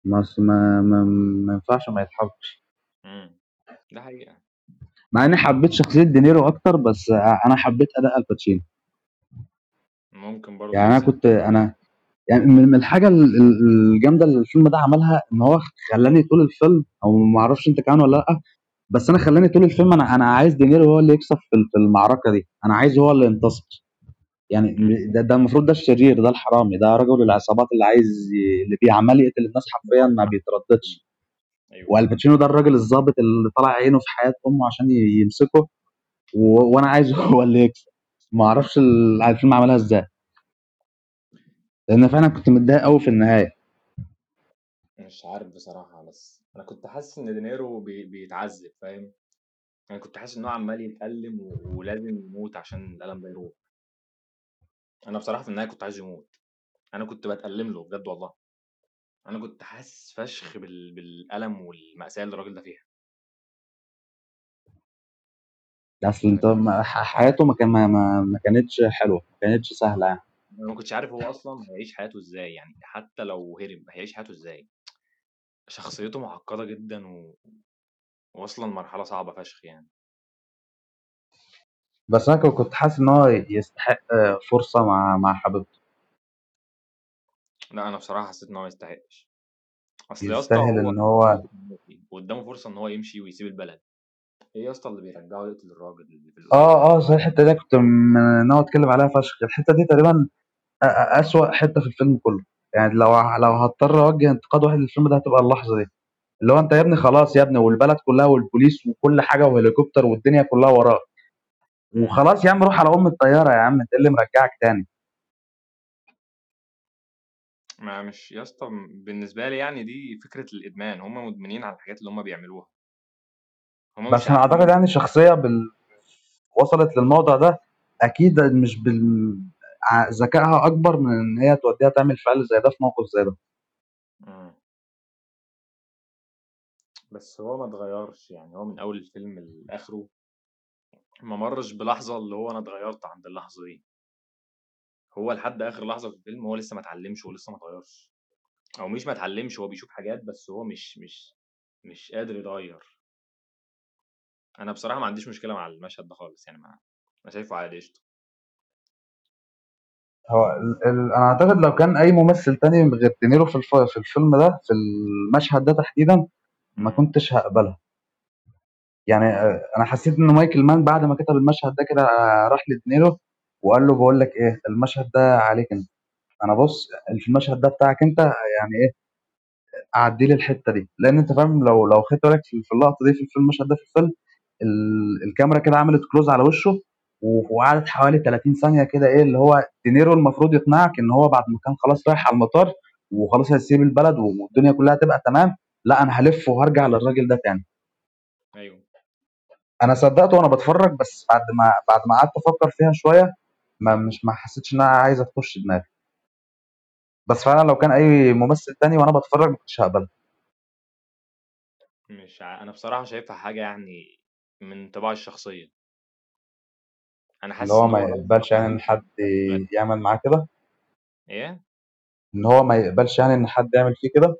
ما ما ما, ما ينفعش ما يتحبش، امم ده حقيقة. مع اني حبيت شخصيه دينيرو اكتر، بس انا حبيت اداء الباتشينو ممكن برضه يعني. انا نفس ال... كنت انا يعني من من الحاجه ال- ال- الجامده اللي الفيلم ده عملها ان هو خلاني طول الفيلم، او ما اعرفش انت كمان ولا لا، بس انا خلاني طول الفيلم انا انا عايز دينيرو هو اللي يكسب في في المعركه دي، انا عايز هو اللي ينتصر يعني. مم. م- ده, ده المفروض ده الشرير، ده الحرامي، ده رجل العصابات اللي عايز ي- اللي بيعمل يقتل الناس حرفيا ما بيترددش. ايوه والباتشينو ده الراجل الظابط اللي طلع عينه في حياة امه عشان ي- يمسكه، و... وانا عايز هو اللي يكسب. ما اعرفش ال- الفيلم عملها ازاي، لان فعلا كنت متضايق قوي في النهاية. مش عارف بصراحة، بس انا كنت حاسس ان دينيرو بي... بيتعذب، فاهم؟ انا كنت حاسس ان هو عمال يتألم و... ولازم يموت عشان الألم ده يروح. انا بصراحة في النهاية كنت عايز يموت، انا كنت بتألم له بجد والله، انا كنت حاسس فشخ بال... بالألم والمأساة اللي الراجل ده فيها. اصل انت ما- ح- حياته ما كان ما, ما ما كانتش حلوة، ما كانتش سهلة يعني. انا ما كنتش عارف هو اصلا هيعيش حياته ازاي يعني، حتى لو هرب هيعيش حياته ازاي. شخصيته معقدة جدا و... واصلا لمرحلة صعبة فشخ يعني. بس انا ك- كنت حاسس ان هو يستحق آه، فرصة مع مع حبيبته، لا انا بصراحة حسيت ان هو ما يستحقش، اصل يا اسطى يستاهل هو ان هو قدامه فرصه ان هو يمشي ويسيب البلد. ايه يا اسطى اللي بيرجعه يقتل الراجل اللي في الاوضه ده؟ اه اه صحيح. الحتة دي كنت م- ناوي اتكلم عليها فشخ. الحتة دي تقريبا أ- أ- أسوأ حتة في الفيلم كله يعني. لو لو هضطر أوجه انتقاد واحد للفيلم ده هتبقى اللحظة دي، اللي هو أنت يا ابني خلاص يا ابني، والبلد كلها والبوليس وكل حاجة وهليكوبتر والدنيا كلها وراك، مم. وخلاص يا عم روح على أم الطيارة يا عم، أنت إيه اللي مرجعك تاني؟ ما مش يا اسطى م- بالنسبه لي يعني دي فكره الادمان، هم مدمنين على الحاجات اللي هم بيعملوها، هم مش بس أنا عارفين. أعتقد يعني شخصية بال... وصلت للموضوع ده أكيد مش بال ع- ذكائها أكبر من إن هي توديها تعمل فعل زي ده في موقف زي ده. مم. بس هو ما اتغيرش يعني، هو من اول الفيلم لاخره ما مرش بلحظه اللي هو انا اتغيرت عند اللحظه دي. هو لحد اخر لحظه في الفيلم هو لسه ما اتعلمش ولسه ما اتغيرش، او مش ما اتعلمش، هو بيشوف حاجات بس هو مش مش مش قادر يتغير. انا بصراحه ما عنديش مشكله مع المشهد ده خالص يعني، ما ما شايفه عادي قشطه. هو ال- ال- انا اعتقد لو كان اي ممثل تاني غير دينيرو في الف... في الفيلم ده، في المشهد ده تحديدا، ما كنتش هقبلها يعني. آه، انا حسيت ان مايكل مان بعد ما كتب المشهد ده كده آه، راح لدينيرو وقال له بقول لك ايه، المشهد ده عليك انت، انا بص في المشهد ده بتاعك انت، يعني ايه اعدي لي الحته دي، لان انت فاهم لو لو خدت بالك في في اللقطه دي في في المشهد ده في الفيلم، ال- الكاميرا كده عملت كلوز على وشه و- وقعدت حوالي ثلاثين ثانيه كده، ايه اللي هو دينيرو المفروض يقنعك ان هو بعد ما كان خلاص رايح على المطار وخلاص هيسيب البلد والدنيا كلها تبقى تمام، لا انا هلف وهرجع للراجل ده تاني. ايوه انا صدقت وانا بتفرج، بس بعد ما بعد ما قعدت افكر فيها شويه ما مش ما حسيتش ان انا عايز تخش دماغي، بس فعلا لو كان اي ممثل تاني وانا بتفرج ما كنتش هقبلها. مش ع... انا بصراحه شايفها حاجه يعني من طباعي الشخصيه، انا اللي حاسس هو ان ما هو لو يقبلش يعني ان حد هيقبل يعمل معاه كده، ايه ان هو ما يقبلش يعني ان حد يعمل فيه كده.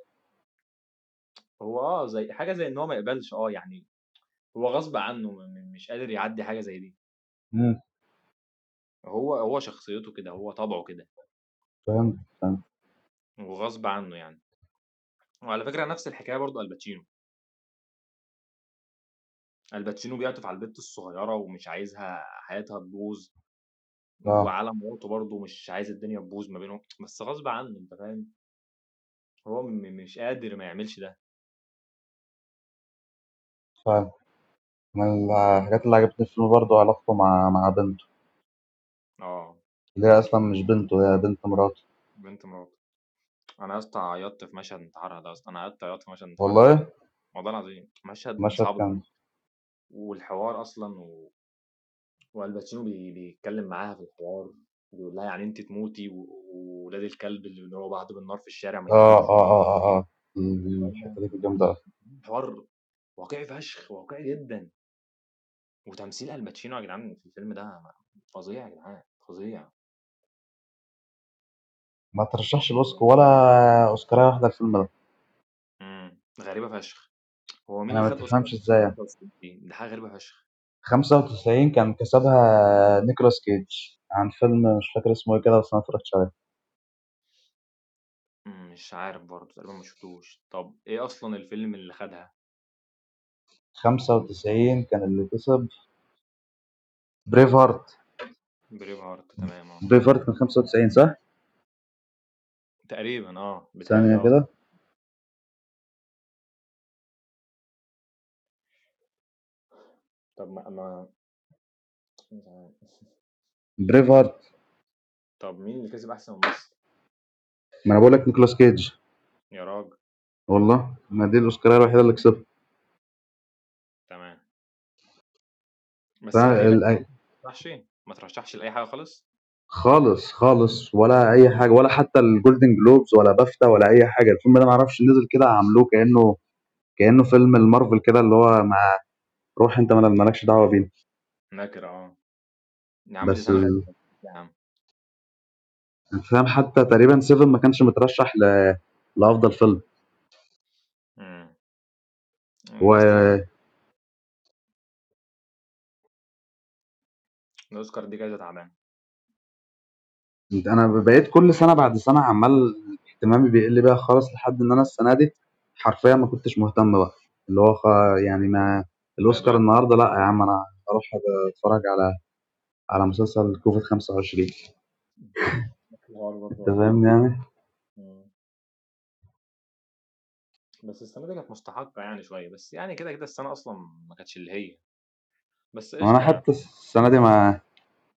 هو اه زي حاجه زي ان هو ما يقبلش، اه يعني هو غصب عنه م- م- مش قادر يعدي حاجه زي دي، امم هو هو شخصيته كده، هو طبعه كده فهمت فهمت. وغصب عنه يعني. وعلى فكره نفس الحكايه برضو الباتشينو، الباتشينو بيعطف على البت الصغيره ومش عايزها حياتها تبوظ، اه وعلى مراته برضه مش عايز الدنيا تبوظ ما بينهم، بس غصب عنه انت فاهم، هو م- مش قادر ما يعملش ده. فعلا من الحاجات اللي عجبتني في الفيلم برضه علاقته مع مع بنته، اه اللي هي اصلا مش بنته، هي بنت مراته. بنت مراته، انا يا اسطى عيطت في مشهد انتحارها ده، يا اسطى انا قعدت عيطت في مشهد انتحارها ده والله والله العظيم، مشهد المشهد صعب كان، موت. والحوار اصلا و... والباتشينو بي... بيتكلم معاها في الحوار، بيقول لها يعني انت تموتي و- وولاد الكلب اللي بيضربوا بعض بالنار في الشارع ما اه يموتوش. اه اه اه اه الحته دي كانت جامده أوي. حوار واقعي فشخ، واقعي جدا، وتمثيل الباتشينو يا جدعان في الفيلم ده فظيع يا جدعان، فظيع. ما ترشحش الاوسكار ولا اوسكاريه واحده الفيلم ده، مم. غريبة فشخ، هو مين انا اللي ما خد اوسكار تفهمش ازاي يعني. خمسة وستين دي؟ ده حاجة غريبة فشخ. خمسة وتسعين كان كسبها نيكولاس كيج عن فيلم مش فاكر اسمه ايه كده، بس انا اتفرجتش عليه. مم، مش عارف برضه، تقريبا ما شفتوش. طب ايه اصلا الفيلم اللي خدها؟ خمسة وتسعين كان اللي كسب بريف هارت. بريف هارت. تمام اه بريف هارت كان خمسة وتسعين صح؟ تقريبا، اه بيتهيألي ثانية اه كده طب ما, ما... مش عارف. بريف هارت، طب مين اللي كسب احسن ممثل ما انا بقول لك نيكولاس كيج. يا راجل؟ والله ما دي الاوسكاريه الوحيده اللي كسبها. تمام، بس فا- غريبة ال- يعني، ما ترشحش ما ترشحش لأي حاجة خالص. خالص خالص ولا اي حاجه، ولا حتى الجولدن جلوبز ولا بافتا ولا اي حاجه. الفيلم ده معرفش نزل كده عملوه كانه كانه فيلم المارفل كده، اللي هو مع روح انت مال- مالكش دعوه بينا. نكرة. اه يا عم دي بس سنة ال- غريبة يا عم. انت فاهم، حتى تقريبا سيفن ما كانش مترشح ل... لافضل فيلم. مم. و الأوسكار الأوسكار دي جايزة تعبانة. انا بقيت كل سنه بعد سنه عمال اهتمامي بيقل بيها خالص، لحد ان انا السنه دي حرفيا ما كنتش مهتم بقى، اللي هو خ... يعني ما الاوسكار تابعت النهارده، لا يا عم انا اروح اتفرج على على مسلسل كوفيد خمسة وعشرين، الحوار برضه. انت اه فاهمني يعني. مم. بس السنة دي كانت مستحقة يعني شوية، بس يعني كده كده السنة أصلا ما كانتش اللي هي، بس وانا قشطة يعني. حتى السنه دي ما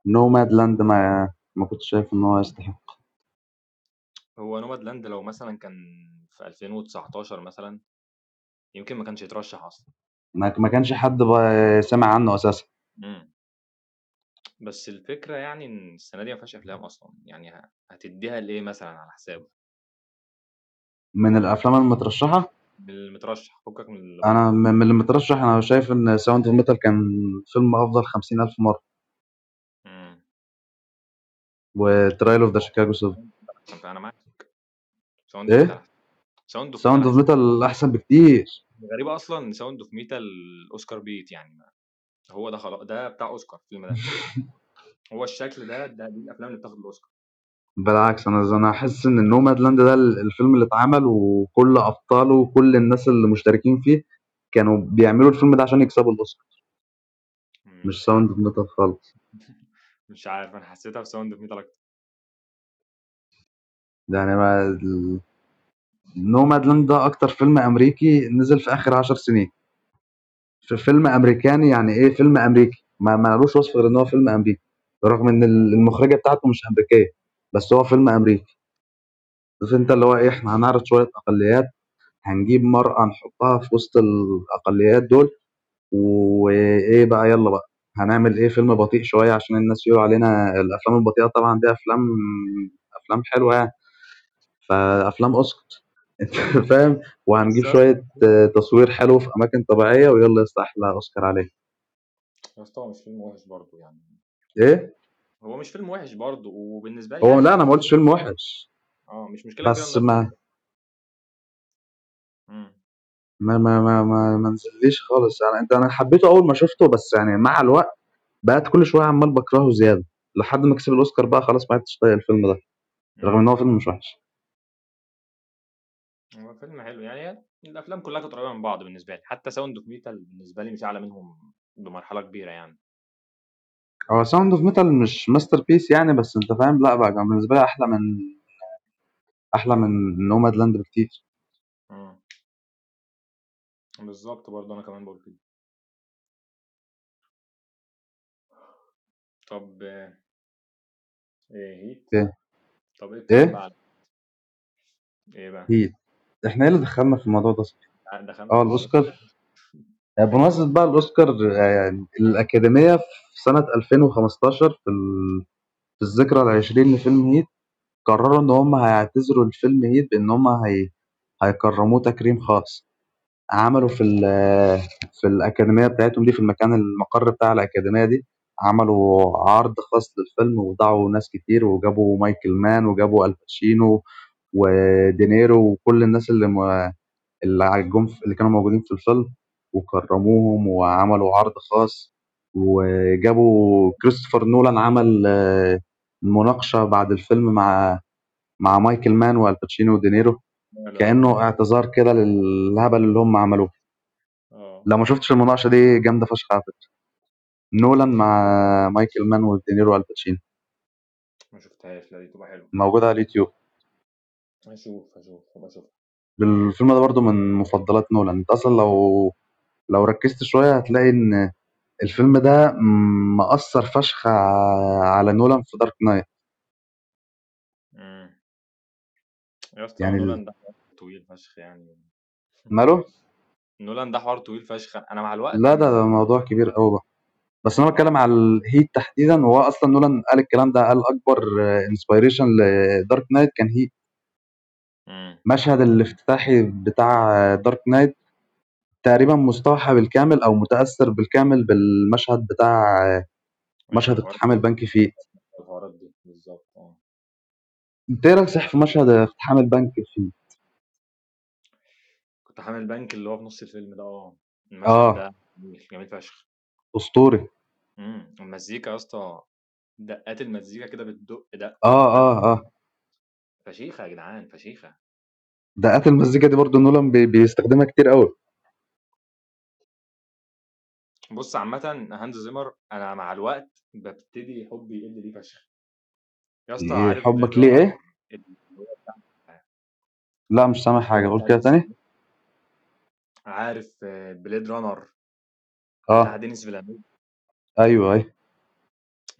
نوماد لاند ما ما كنتش شايف ان هو يستحق. هو نوماد لاند لو مثلا كان في ألفين وتسعتاشر مثلا يمكن ما كانش يترشح أصلا. ما ما كانش حد بقى سمع عنه اساسا. مم. بس الفكرة يعني إن السنة دي ما فيهاش أفلام أصلا، يعني ه- هتديها لإيه مثلا على حسابه من الافلام المترشحه المترشح؟ فكك من اللي انا بره. من من المترشح انا شايف ان ساوند اوف ميتال كان فيلم افضل خمسين الف مره، مم. وترايل اوف ذا شيكاغو سبعة. طب أنا معاك، ساوند أوف ميتال ايه أحسن. ساوند أوف ميتال ساوند اوف أحسن. ميتال احسن بكتير. غريبة أصلا ساوند أوف ميتال أوسكار بيت، يعني ما- هو ده خلاص، ده بتاع أوسكار الفيلم ده، هو الشكل ده ده دي الأفلام اللي بتاخد الأوسكار. بالعكس انا انا احس ان نوماد لاند ده الفيلم اللي اتعمل وكل ابطاله وكل الناس اللي مشتركين فيه كانوا بيعملوا الفيلم ده عشان يكسبوا الاوسكار، مم. مش ساوند اوف ميتال خالص. مش عارف، انا حسيتها في ساوند اوف ميتال اكتر. ده يعني ما نوماد لاند ده اكتر فيلم امريكي نزل في اخر عشر سنين، في فيلم امريكاني يعني ايه فيلم امريكي ما ما لهوش وصف غير ان هو فيلم امريكي، رغم ان ال- المخرجه بتاعته مش امريكيه، بس هو فيلم امريكي. بس انت اللي هو ايه، احنا هنعرض شويه اقليات، هنجيب مرأة نحطها في وسط الأقليات دول، وإيه بقى يلا بقى هنعمل إيه، فيلم بطيء شوية عشان الناس يقولوا علينا الأفلام البطيئة. طبعا دي أفلام أفلام حلوة يعني، فأفلام أوسكار أنت فاهم، وهنجيب بالظبط شوية آه، تصوير حلو في أماكن طبيعية، ويلا يستحلى أوسكار عليه. بس هو مش فيلم وحش برضه يعني، إيه هو مش فيلم وحش برضه، وبالنسبه لي هو؟ يعني لا أنا ما قلتش فيلم وحش، اه مش مشكله كده بس انه ما مم. ما ما ما ما, ما نزليش خالص يعني. أنت أنا حبيته أول ما شفته، بس يعني مع الوقت بقت كل شويه عمال بكرهه زياده لحد ما كسب الاوسكار بقى، خلاص ما عدتش طايق الفيلم ده رغم مم. ان هو فيلم مش وحش. هو فيلم حلو يعني، الافلام كلها كانت قريبه من بعض بالنسبه لي، حتى ساوند اوف ميتال بالنسبه لي مش اعلى منهم بمرحله كبيره يعني. هو ساوند اوف ميتال مش ماستر بيس يعني، بس انت فاهم. لا بقى كان بالنسبه لي احلى من احلى من نوماد لاند بكتير. مم. بالظبط، برضه انا كمان بقول كده. طب آه، ايه هيت؟ ايه طب ايه الكلام بقى ايه على ايه بقى؟ هيت، احنا ايه اللي دخلنا في الموضوع ده صحيح؟ آه، دخلنا اه في الموضوع الاوسكار. ده. بمناسبه بقى الاوسكار آه، يعني الاكاديميه في سنه ألفين وخمستاشر في ال... في الذكرى العشرين لفيلم هيت، قرروا ان هم هيعتذروا لفيلم هيت بان هم هي... هيكرموه تكريم خاص. عملوا في ال- في الأكاديمية بتاعتهم دي، في المكان المقر بتاع الأكاديمية دي، عملوا عرض خاص للفيلم ودعوا ناس كتير، وجابوا مايكل مان وجابوا الباتشينو ودينيرو وكل الناس اللي م... اللي على الجنف اللي كانوا موجودين في الفيلم، وكرموهم وعملوا عرض خاص. وجابوا كريستوفر نولان عمل آه، مناقشة بعد الفيلم مع مع مايكل مان والباتشينو ودينيرو، لا لا لا كأنه اعتذار كده للهبل اللي هم عملوه. اه لو ما شفتش المناقشة دي جامدة فشخ على فكرة، نولان مع مايكل مان ودينيرو والباتشينو، ما شفتهاش. لا دي تبقى حلو، موجودة على اليوتيوب. هشوف هشوف هبقى اشوف. الفيلم ده برضو من مفضلات نولان. انت اصلا لو لو ركزت شوية هتلاقي ان الفيلم ده م- مأثر فشخ ع- على نولان في دارك نايت مم. يا اسطى يعني. ال- نولان ده حوار طويل فشخ يعني، ماله؟ نولان ده حوار طويل فشخ. انا مع الوقت لا ده, ده موضوع كبير قوي بقى، بس انا اه بتكلم على الهيت تحديدا. وهو اصلا نولان قال الكلام ده، قال اكبر انسبيريشن لدارك نايت كان هيت. مم. مشهد الافتتاحي بتاع دارك نايت تقريبا مستوحى بالكامل او متاثر بالكامل بالمشهد بتاع ايوه مشهد الحوار اقتحام البنك فيه. الحوارات دي بالظبط. اه انت ايه رايك صح في مشهد اقتحام البنك فيه؟ كنت عامل بنك اللي هو في نص الفيلم ده. اه المشهد اه ده جميل جميل فشخ. اسطوري. امم المزيكا يا اسطى، دقات المزيكا كده بتدق دق اه دق اه اه فشيخه يا جدعان، فشيخه. دقات المزيكا دي برضو نولان بي- بيستخدمها كتير قوي. بص عامه هانز زيمر انا مع الوقت ببتدي حبي يقل ليه فشخ يا اسطى. إيه عارف حبك اللي ليه؟ هو ايه؟ اللي هو بتاع لا مش سامع حاجه، قول بتاع كده دينيس، تاني. عارف آه، بليد رانر بتاع اه دينيس فيلانوف، ايوه ايوه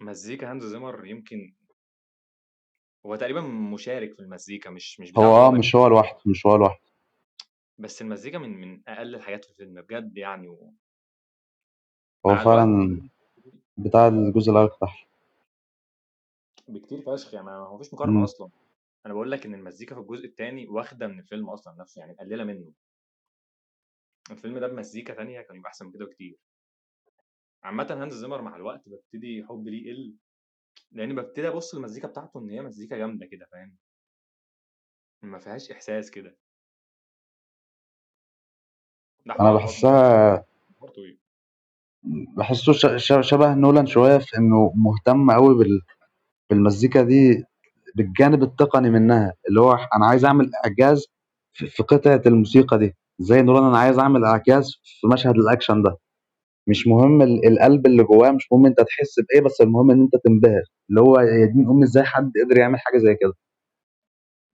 مزيكا هانز زيمر. يمكن هو تقريبا مشارك في المزيكا، مش مش هو بتاع اه برودكت، مش هو لوحده، مش هو لوحده. بس المزيكا من من اقل الحاجات في الفيلم بجد يعني. هو ومع الوقت فعلا بتاع الجزء الاول بتاعها. بكتير فشخ يعني، ما فيش مقارنه اصلا. انا بقول لك ان المزيكا في الجزء الثاني واخده من الفيلم اصلا نفسه يعني، مقلله منه. الفيلم ده بمزيكا ثانيه كان يبقى احسن من كده بكتير. عامه هانز زيمر مع الوقت ببتدي حب ليه يقل، لان ببتدي ابص المزيكا بتاعته ان هي مزيكا جامده كده فاهم، ما فيهاش احساس كده. ده انا حوار برضه بحسها حوار طويل. بحسه ش- ش- شبه نولان شويه في انه مهتم قوي بال... بالمزيكا دي، بالجانب التقني منها، اللي هو انا عايز اعمل اعجاز في قطعه الموسيقى دي، زي نوران انا عايز اعمل اعجاز في مشهد الاكشن ده، مش مهم القلب اللي جواه، مش مهم انت تحس بايه، بس المهم ان انت تنبهر، اللي هو يا دين امي ازاي حد قدر يعمل حاجه زي كده،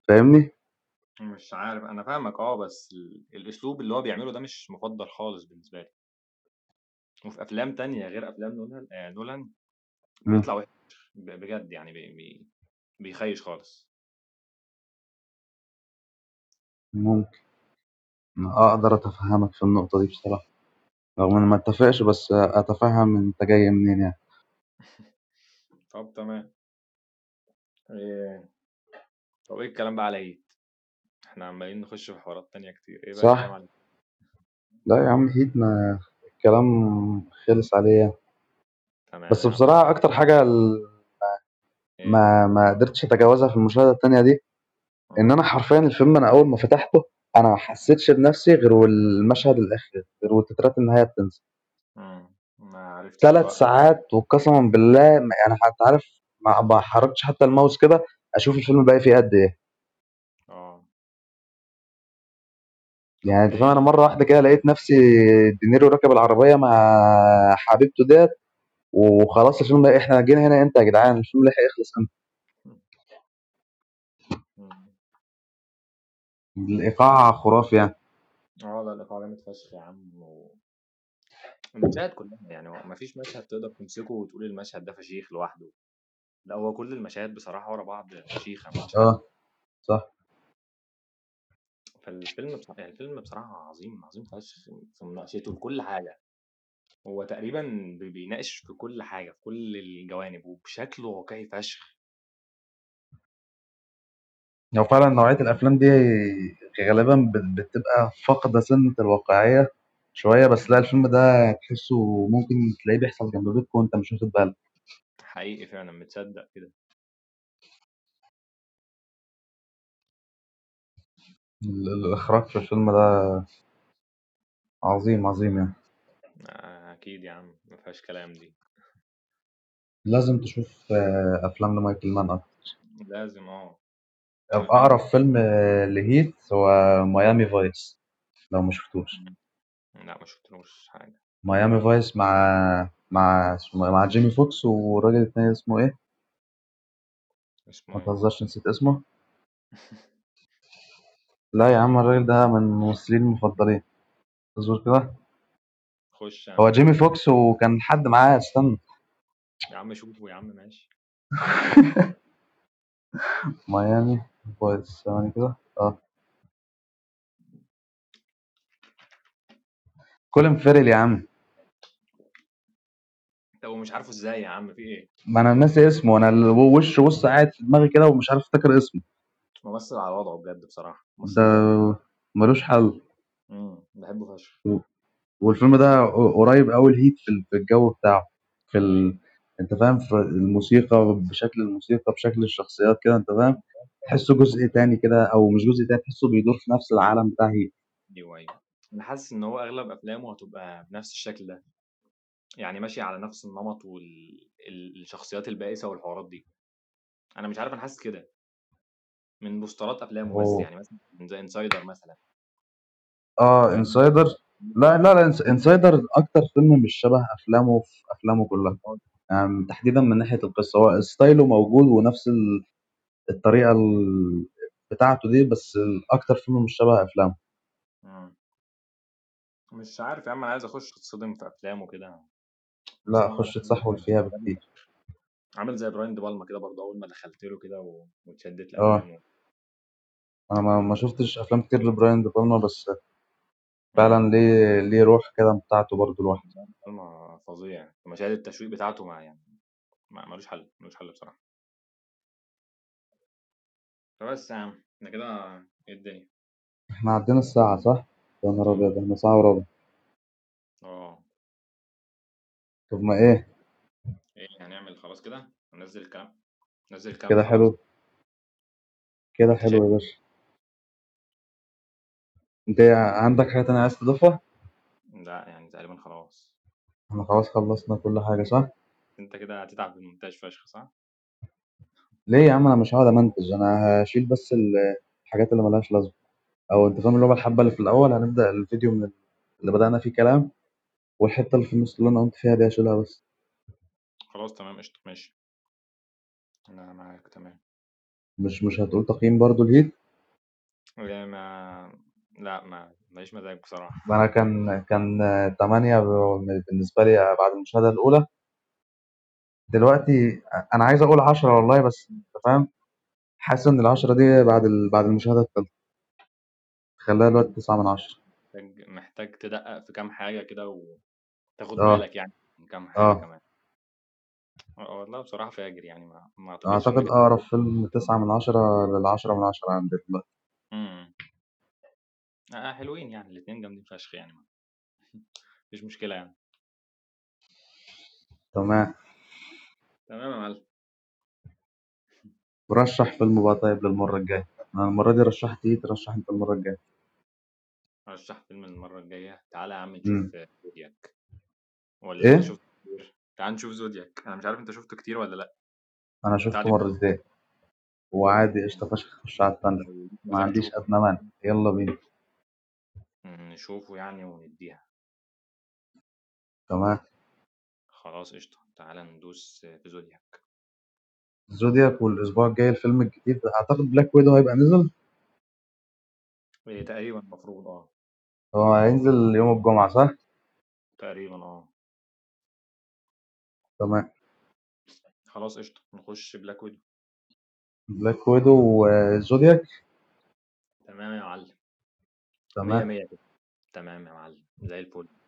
فاهمني؟ مش عارف، انا فاهمك. اه بس ال- الاسلوب اللي هو بيعمله ده مش مفضل خالص بالنسبه لي، وفي افلام تانية غير افلام نولان آه نولان مم. بيطلع وحش ب- بجد يعني، بي بي بيخيش خالص. ممكن اقدر اتفهمك في النقطه دي بصراحه، رغم اني ما اتفقش، بس اتفهم انت جاي منين يعني. طب تمام. إيه. طب ايه الكلام بقى على هيت؟ احنا عمالين نخش في حوارات تانية كتير. ايه بقى الكلام صح؟ على لا يا عم، هيت ما الكلام خلص عليه، تمام بس يا عم. بصراحه اكتر حاجه ال- ايه ما ما قدرتش اتجاوزها في المشاهده التانية دي، ان اه انا حرفيا الفيلم انا اول ما فتحته انا ما حسيتش بنفسي غير والمشهد الاخير، غير وتترات النهايه بتنزل مم. ما عرفتش ثلاث توقف. ساعات وقسما بالله ما- انا حتى عارف ما ما حركتش حتى الماوس كده اشوف الفيلم باقي فيه قد ايه اه طب يعني، انت فاهم؟ ايه انا مره واحده كده لقيت نفسي دينيرو راكب العربيه مع حبيبته ديت، وخلاص الفيلم ده- احنا جينا هنا امتى يا جدعان؟ الفيلم لحق يخلص امتى؟ مم. الايقاع خرافي يعني. اه لا الايقاع جامد فشخ يا عم، و- المشاهد كلها يعني، هو مفيش مشهد تقدر تمسكه وتقول المشهد ده فشيخ لوحده، لا هو كل المشاهد بصراحة ورا بعض فشيخة مفيش حل. اه صح، فالفيلم بصراحة الفيلم بصراحة عظيم، عظيم فشخ في مناقشته لكل حاجة. هو تقريبا بي- بيناقش في كل حاجة، في كل الجوانب، وبشكل واقعي فشخ. هو فعلا نوعية الأفلام دي غالبا بت- بتبقى فاقدة سنة الواقعية شوية، بس لا الفيلم ده تحسه ممكن تلاقيه بيحصل جنب بيتك وأنت مش واخد بالك. حقيقي فعلا، متصدق كده. ال- ال- الإخراج في الفيلم ده عظيم عظيم يعني، آه، أكيد يا عم مفيهاش كلام، دي لازم تشوف آه، أفلام لمايكل مان أكتر. لازم. اه أو الفيلم أقرب فيلم آه، لهيت هو ميامي فايس، لو ما شفتوش لا ما شفتلوش حاجة. ميامي فايس مع مع اسمه إيه؟ مع جيمي فوكس والراجل التاني اسمه إيه؟ اسمه ما ايه؟ تهزرش، نسيت اسمه. لا يا عم، الراجل ده من الممثلين المفضلين، اصبر كده، خش يا هو عم جيمي فوكس وكان حد معاه، استنى يا عم شوفه يا عم. ماشي. ميامي فايس، ثواني كده، اه كولين فيريل يا عم، طب ومش عارفه ازاي يا عم؟ في ايه؟ ما انا ناسي اسمه، انا ال- وش بص قاعد في دماغي كده ومش عارف افتكر اسمه، ممثل على وضعه بجد بصراحة، ممثل جامد. ده ملوش حل. امم بحبه فشخ. و- والفيلم ده ق- قريب قوي الهيت في ال- في الجو بتاعه، في ال... انت فاهم، في الموسيقى، بشكل الموسيقى، بشكل الشخصيات كده، انت فاهم، تحسه جزء تاني كده، او مش جزء تاني، تحسه بيدور في نفس العالم بتاع هيت. ايوه ايوه انا حاسس ان هو اغلب افلامه هتبقى بنفس الشكل ده يعني، ماشي على نفس النمط والشخصيات البائسة والحوارات دي. انا مش عارف، انا حاسس كده من بوسترات افلامه بس هو يعني، مثلا من زي انسايدر مثلا. اه انسايدر، لا لا لا إنس- انسايدر اكتر فيلم مش شبه افلامه في افلامه كلها يعني، تحديدا من ناحيه القصه، هو ستايله موجود ونفس ال- الطريقه ال- بتاعته دي، بس اكتر فيلم مش شبه افلامه. امم مش عارف يا عم، انا عايز اخش اتصدم في افلامه كده، لا بصراحة خش اتسحول عامل فيها عامل بكتير. عامل زي براين دي بالما كده برضه، اول ما دخلت له كده و- واتشدت اه لافلامه. انا ما ما شفتش افلام كتير لبراين دي بالما، بس امم فعلا ليه ليه روح كده بتاعته برضه لوحده. بالما فظيع، مشاهد التشويق بتاعته مع يعني ما- ملوش حل، ملوش حل بصراحة. فبس يا عم احنا كده ايه الدنيا. احنا عدينا الساعه صح؟ يا نهار امم ابيض، احنا ساعه وربع. اه طب ما ايه ايه هنعمل؟ خلاص كده ننزل الكلام، ننزل الكلام كده، ده خلاص. حلو كده، انت شايف حلو يا باشا. انت عندك حاجه تانية عايز تضيفها؟ لا يعني تقريبا خلاص، احنا خلاص خلصنا كل حاجة صح؟ انت كده هتتعب في المونتاج فشخ صح؟ ليه يا عم؟ انا مش هقعد امنتج، انا هشيل بس ال- الحاجات اللي ملهاش لازمه، او انت فاهم اللي هو الحبه اللي في الاول. هنبدا الفيديو من ال- اللي بدانا فيه كلام، والحته اللي في النص اللي انا قمت فيها دي هشيلها بس. خلاص تمام قشطة ماشي، أنا معاك تمام مش مش هتقول تقييم برضو الهيت؟ يعني. ما لا ما ماليش مزاج بصراحة. انا كان كان تمانية ب- بالنسبه لي بعد المشاهده الاولى. دلوقتي انا عايز اقول عشرة والله، بس انت فاهم حاسس ان العشرة دي بعد ال... بعد المشاهده الثالثه خلاها دلوقتي تسعة من عشرة. محتاج محتاج تدقق في كام حاجة كده وتاخد اه بالك يعني من كام حاجة اه كمان. آه، والله بصراحة فاجر يعني، ما, ما أعتقدش إن أعتقد جت. أقرب فيلم تسعة من عشرة للعشرة من عشرة عندي دلوقتي. مم. آه حلوين يعني، الاتنين جامدين فشخ يعني، ما- مفيش مشكلة يعني. تمام، تمام يا معلم. رشح فيلم بقى طيب للمرة الجاية. أنا المرة دي رشحت إيه، ترشح أنت المرة الجاية؟ هرشح فيلم المرة الجاية. تعالى يا عم مم. نشوف آه، زودياك، ولا أنت إيه؟ شفت كتير؟ تعال نشوف زودياك. أنا مش عارف أنت شفته كتير ولا لأ. أنا شفته تعالى مرتين وعادي قشطة فشخ. خش على التانية، لو ليك ما مزاج عنديش تشوفه أدنى مانع، يلا بينا. نشوفه يعني ونديها. تمام، خلاص قشطة، تعالى ندوس في زودياك. زودياك. والأسبوع الجاي الفيلم الجديد أعتقد بلاك ويدو هيبقى نزل، إيه تقريبا المفروض اه هو هينزل يوم الجمعة صح؟ تقريبا اه تمام، خلاص قشطة، نخش بلاك ويدو. بلاك ويدو وزودياك. تمام يا معلم، مية تمام مية كده. تمام يا معلم، زي الفل.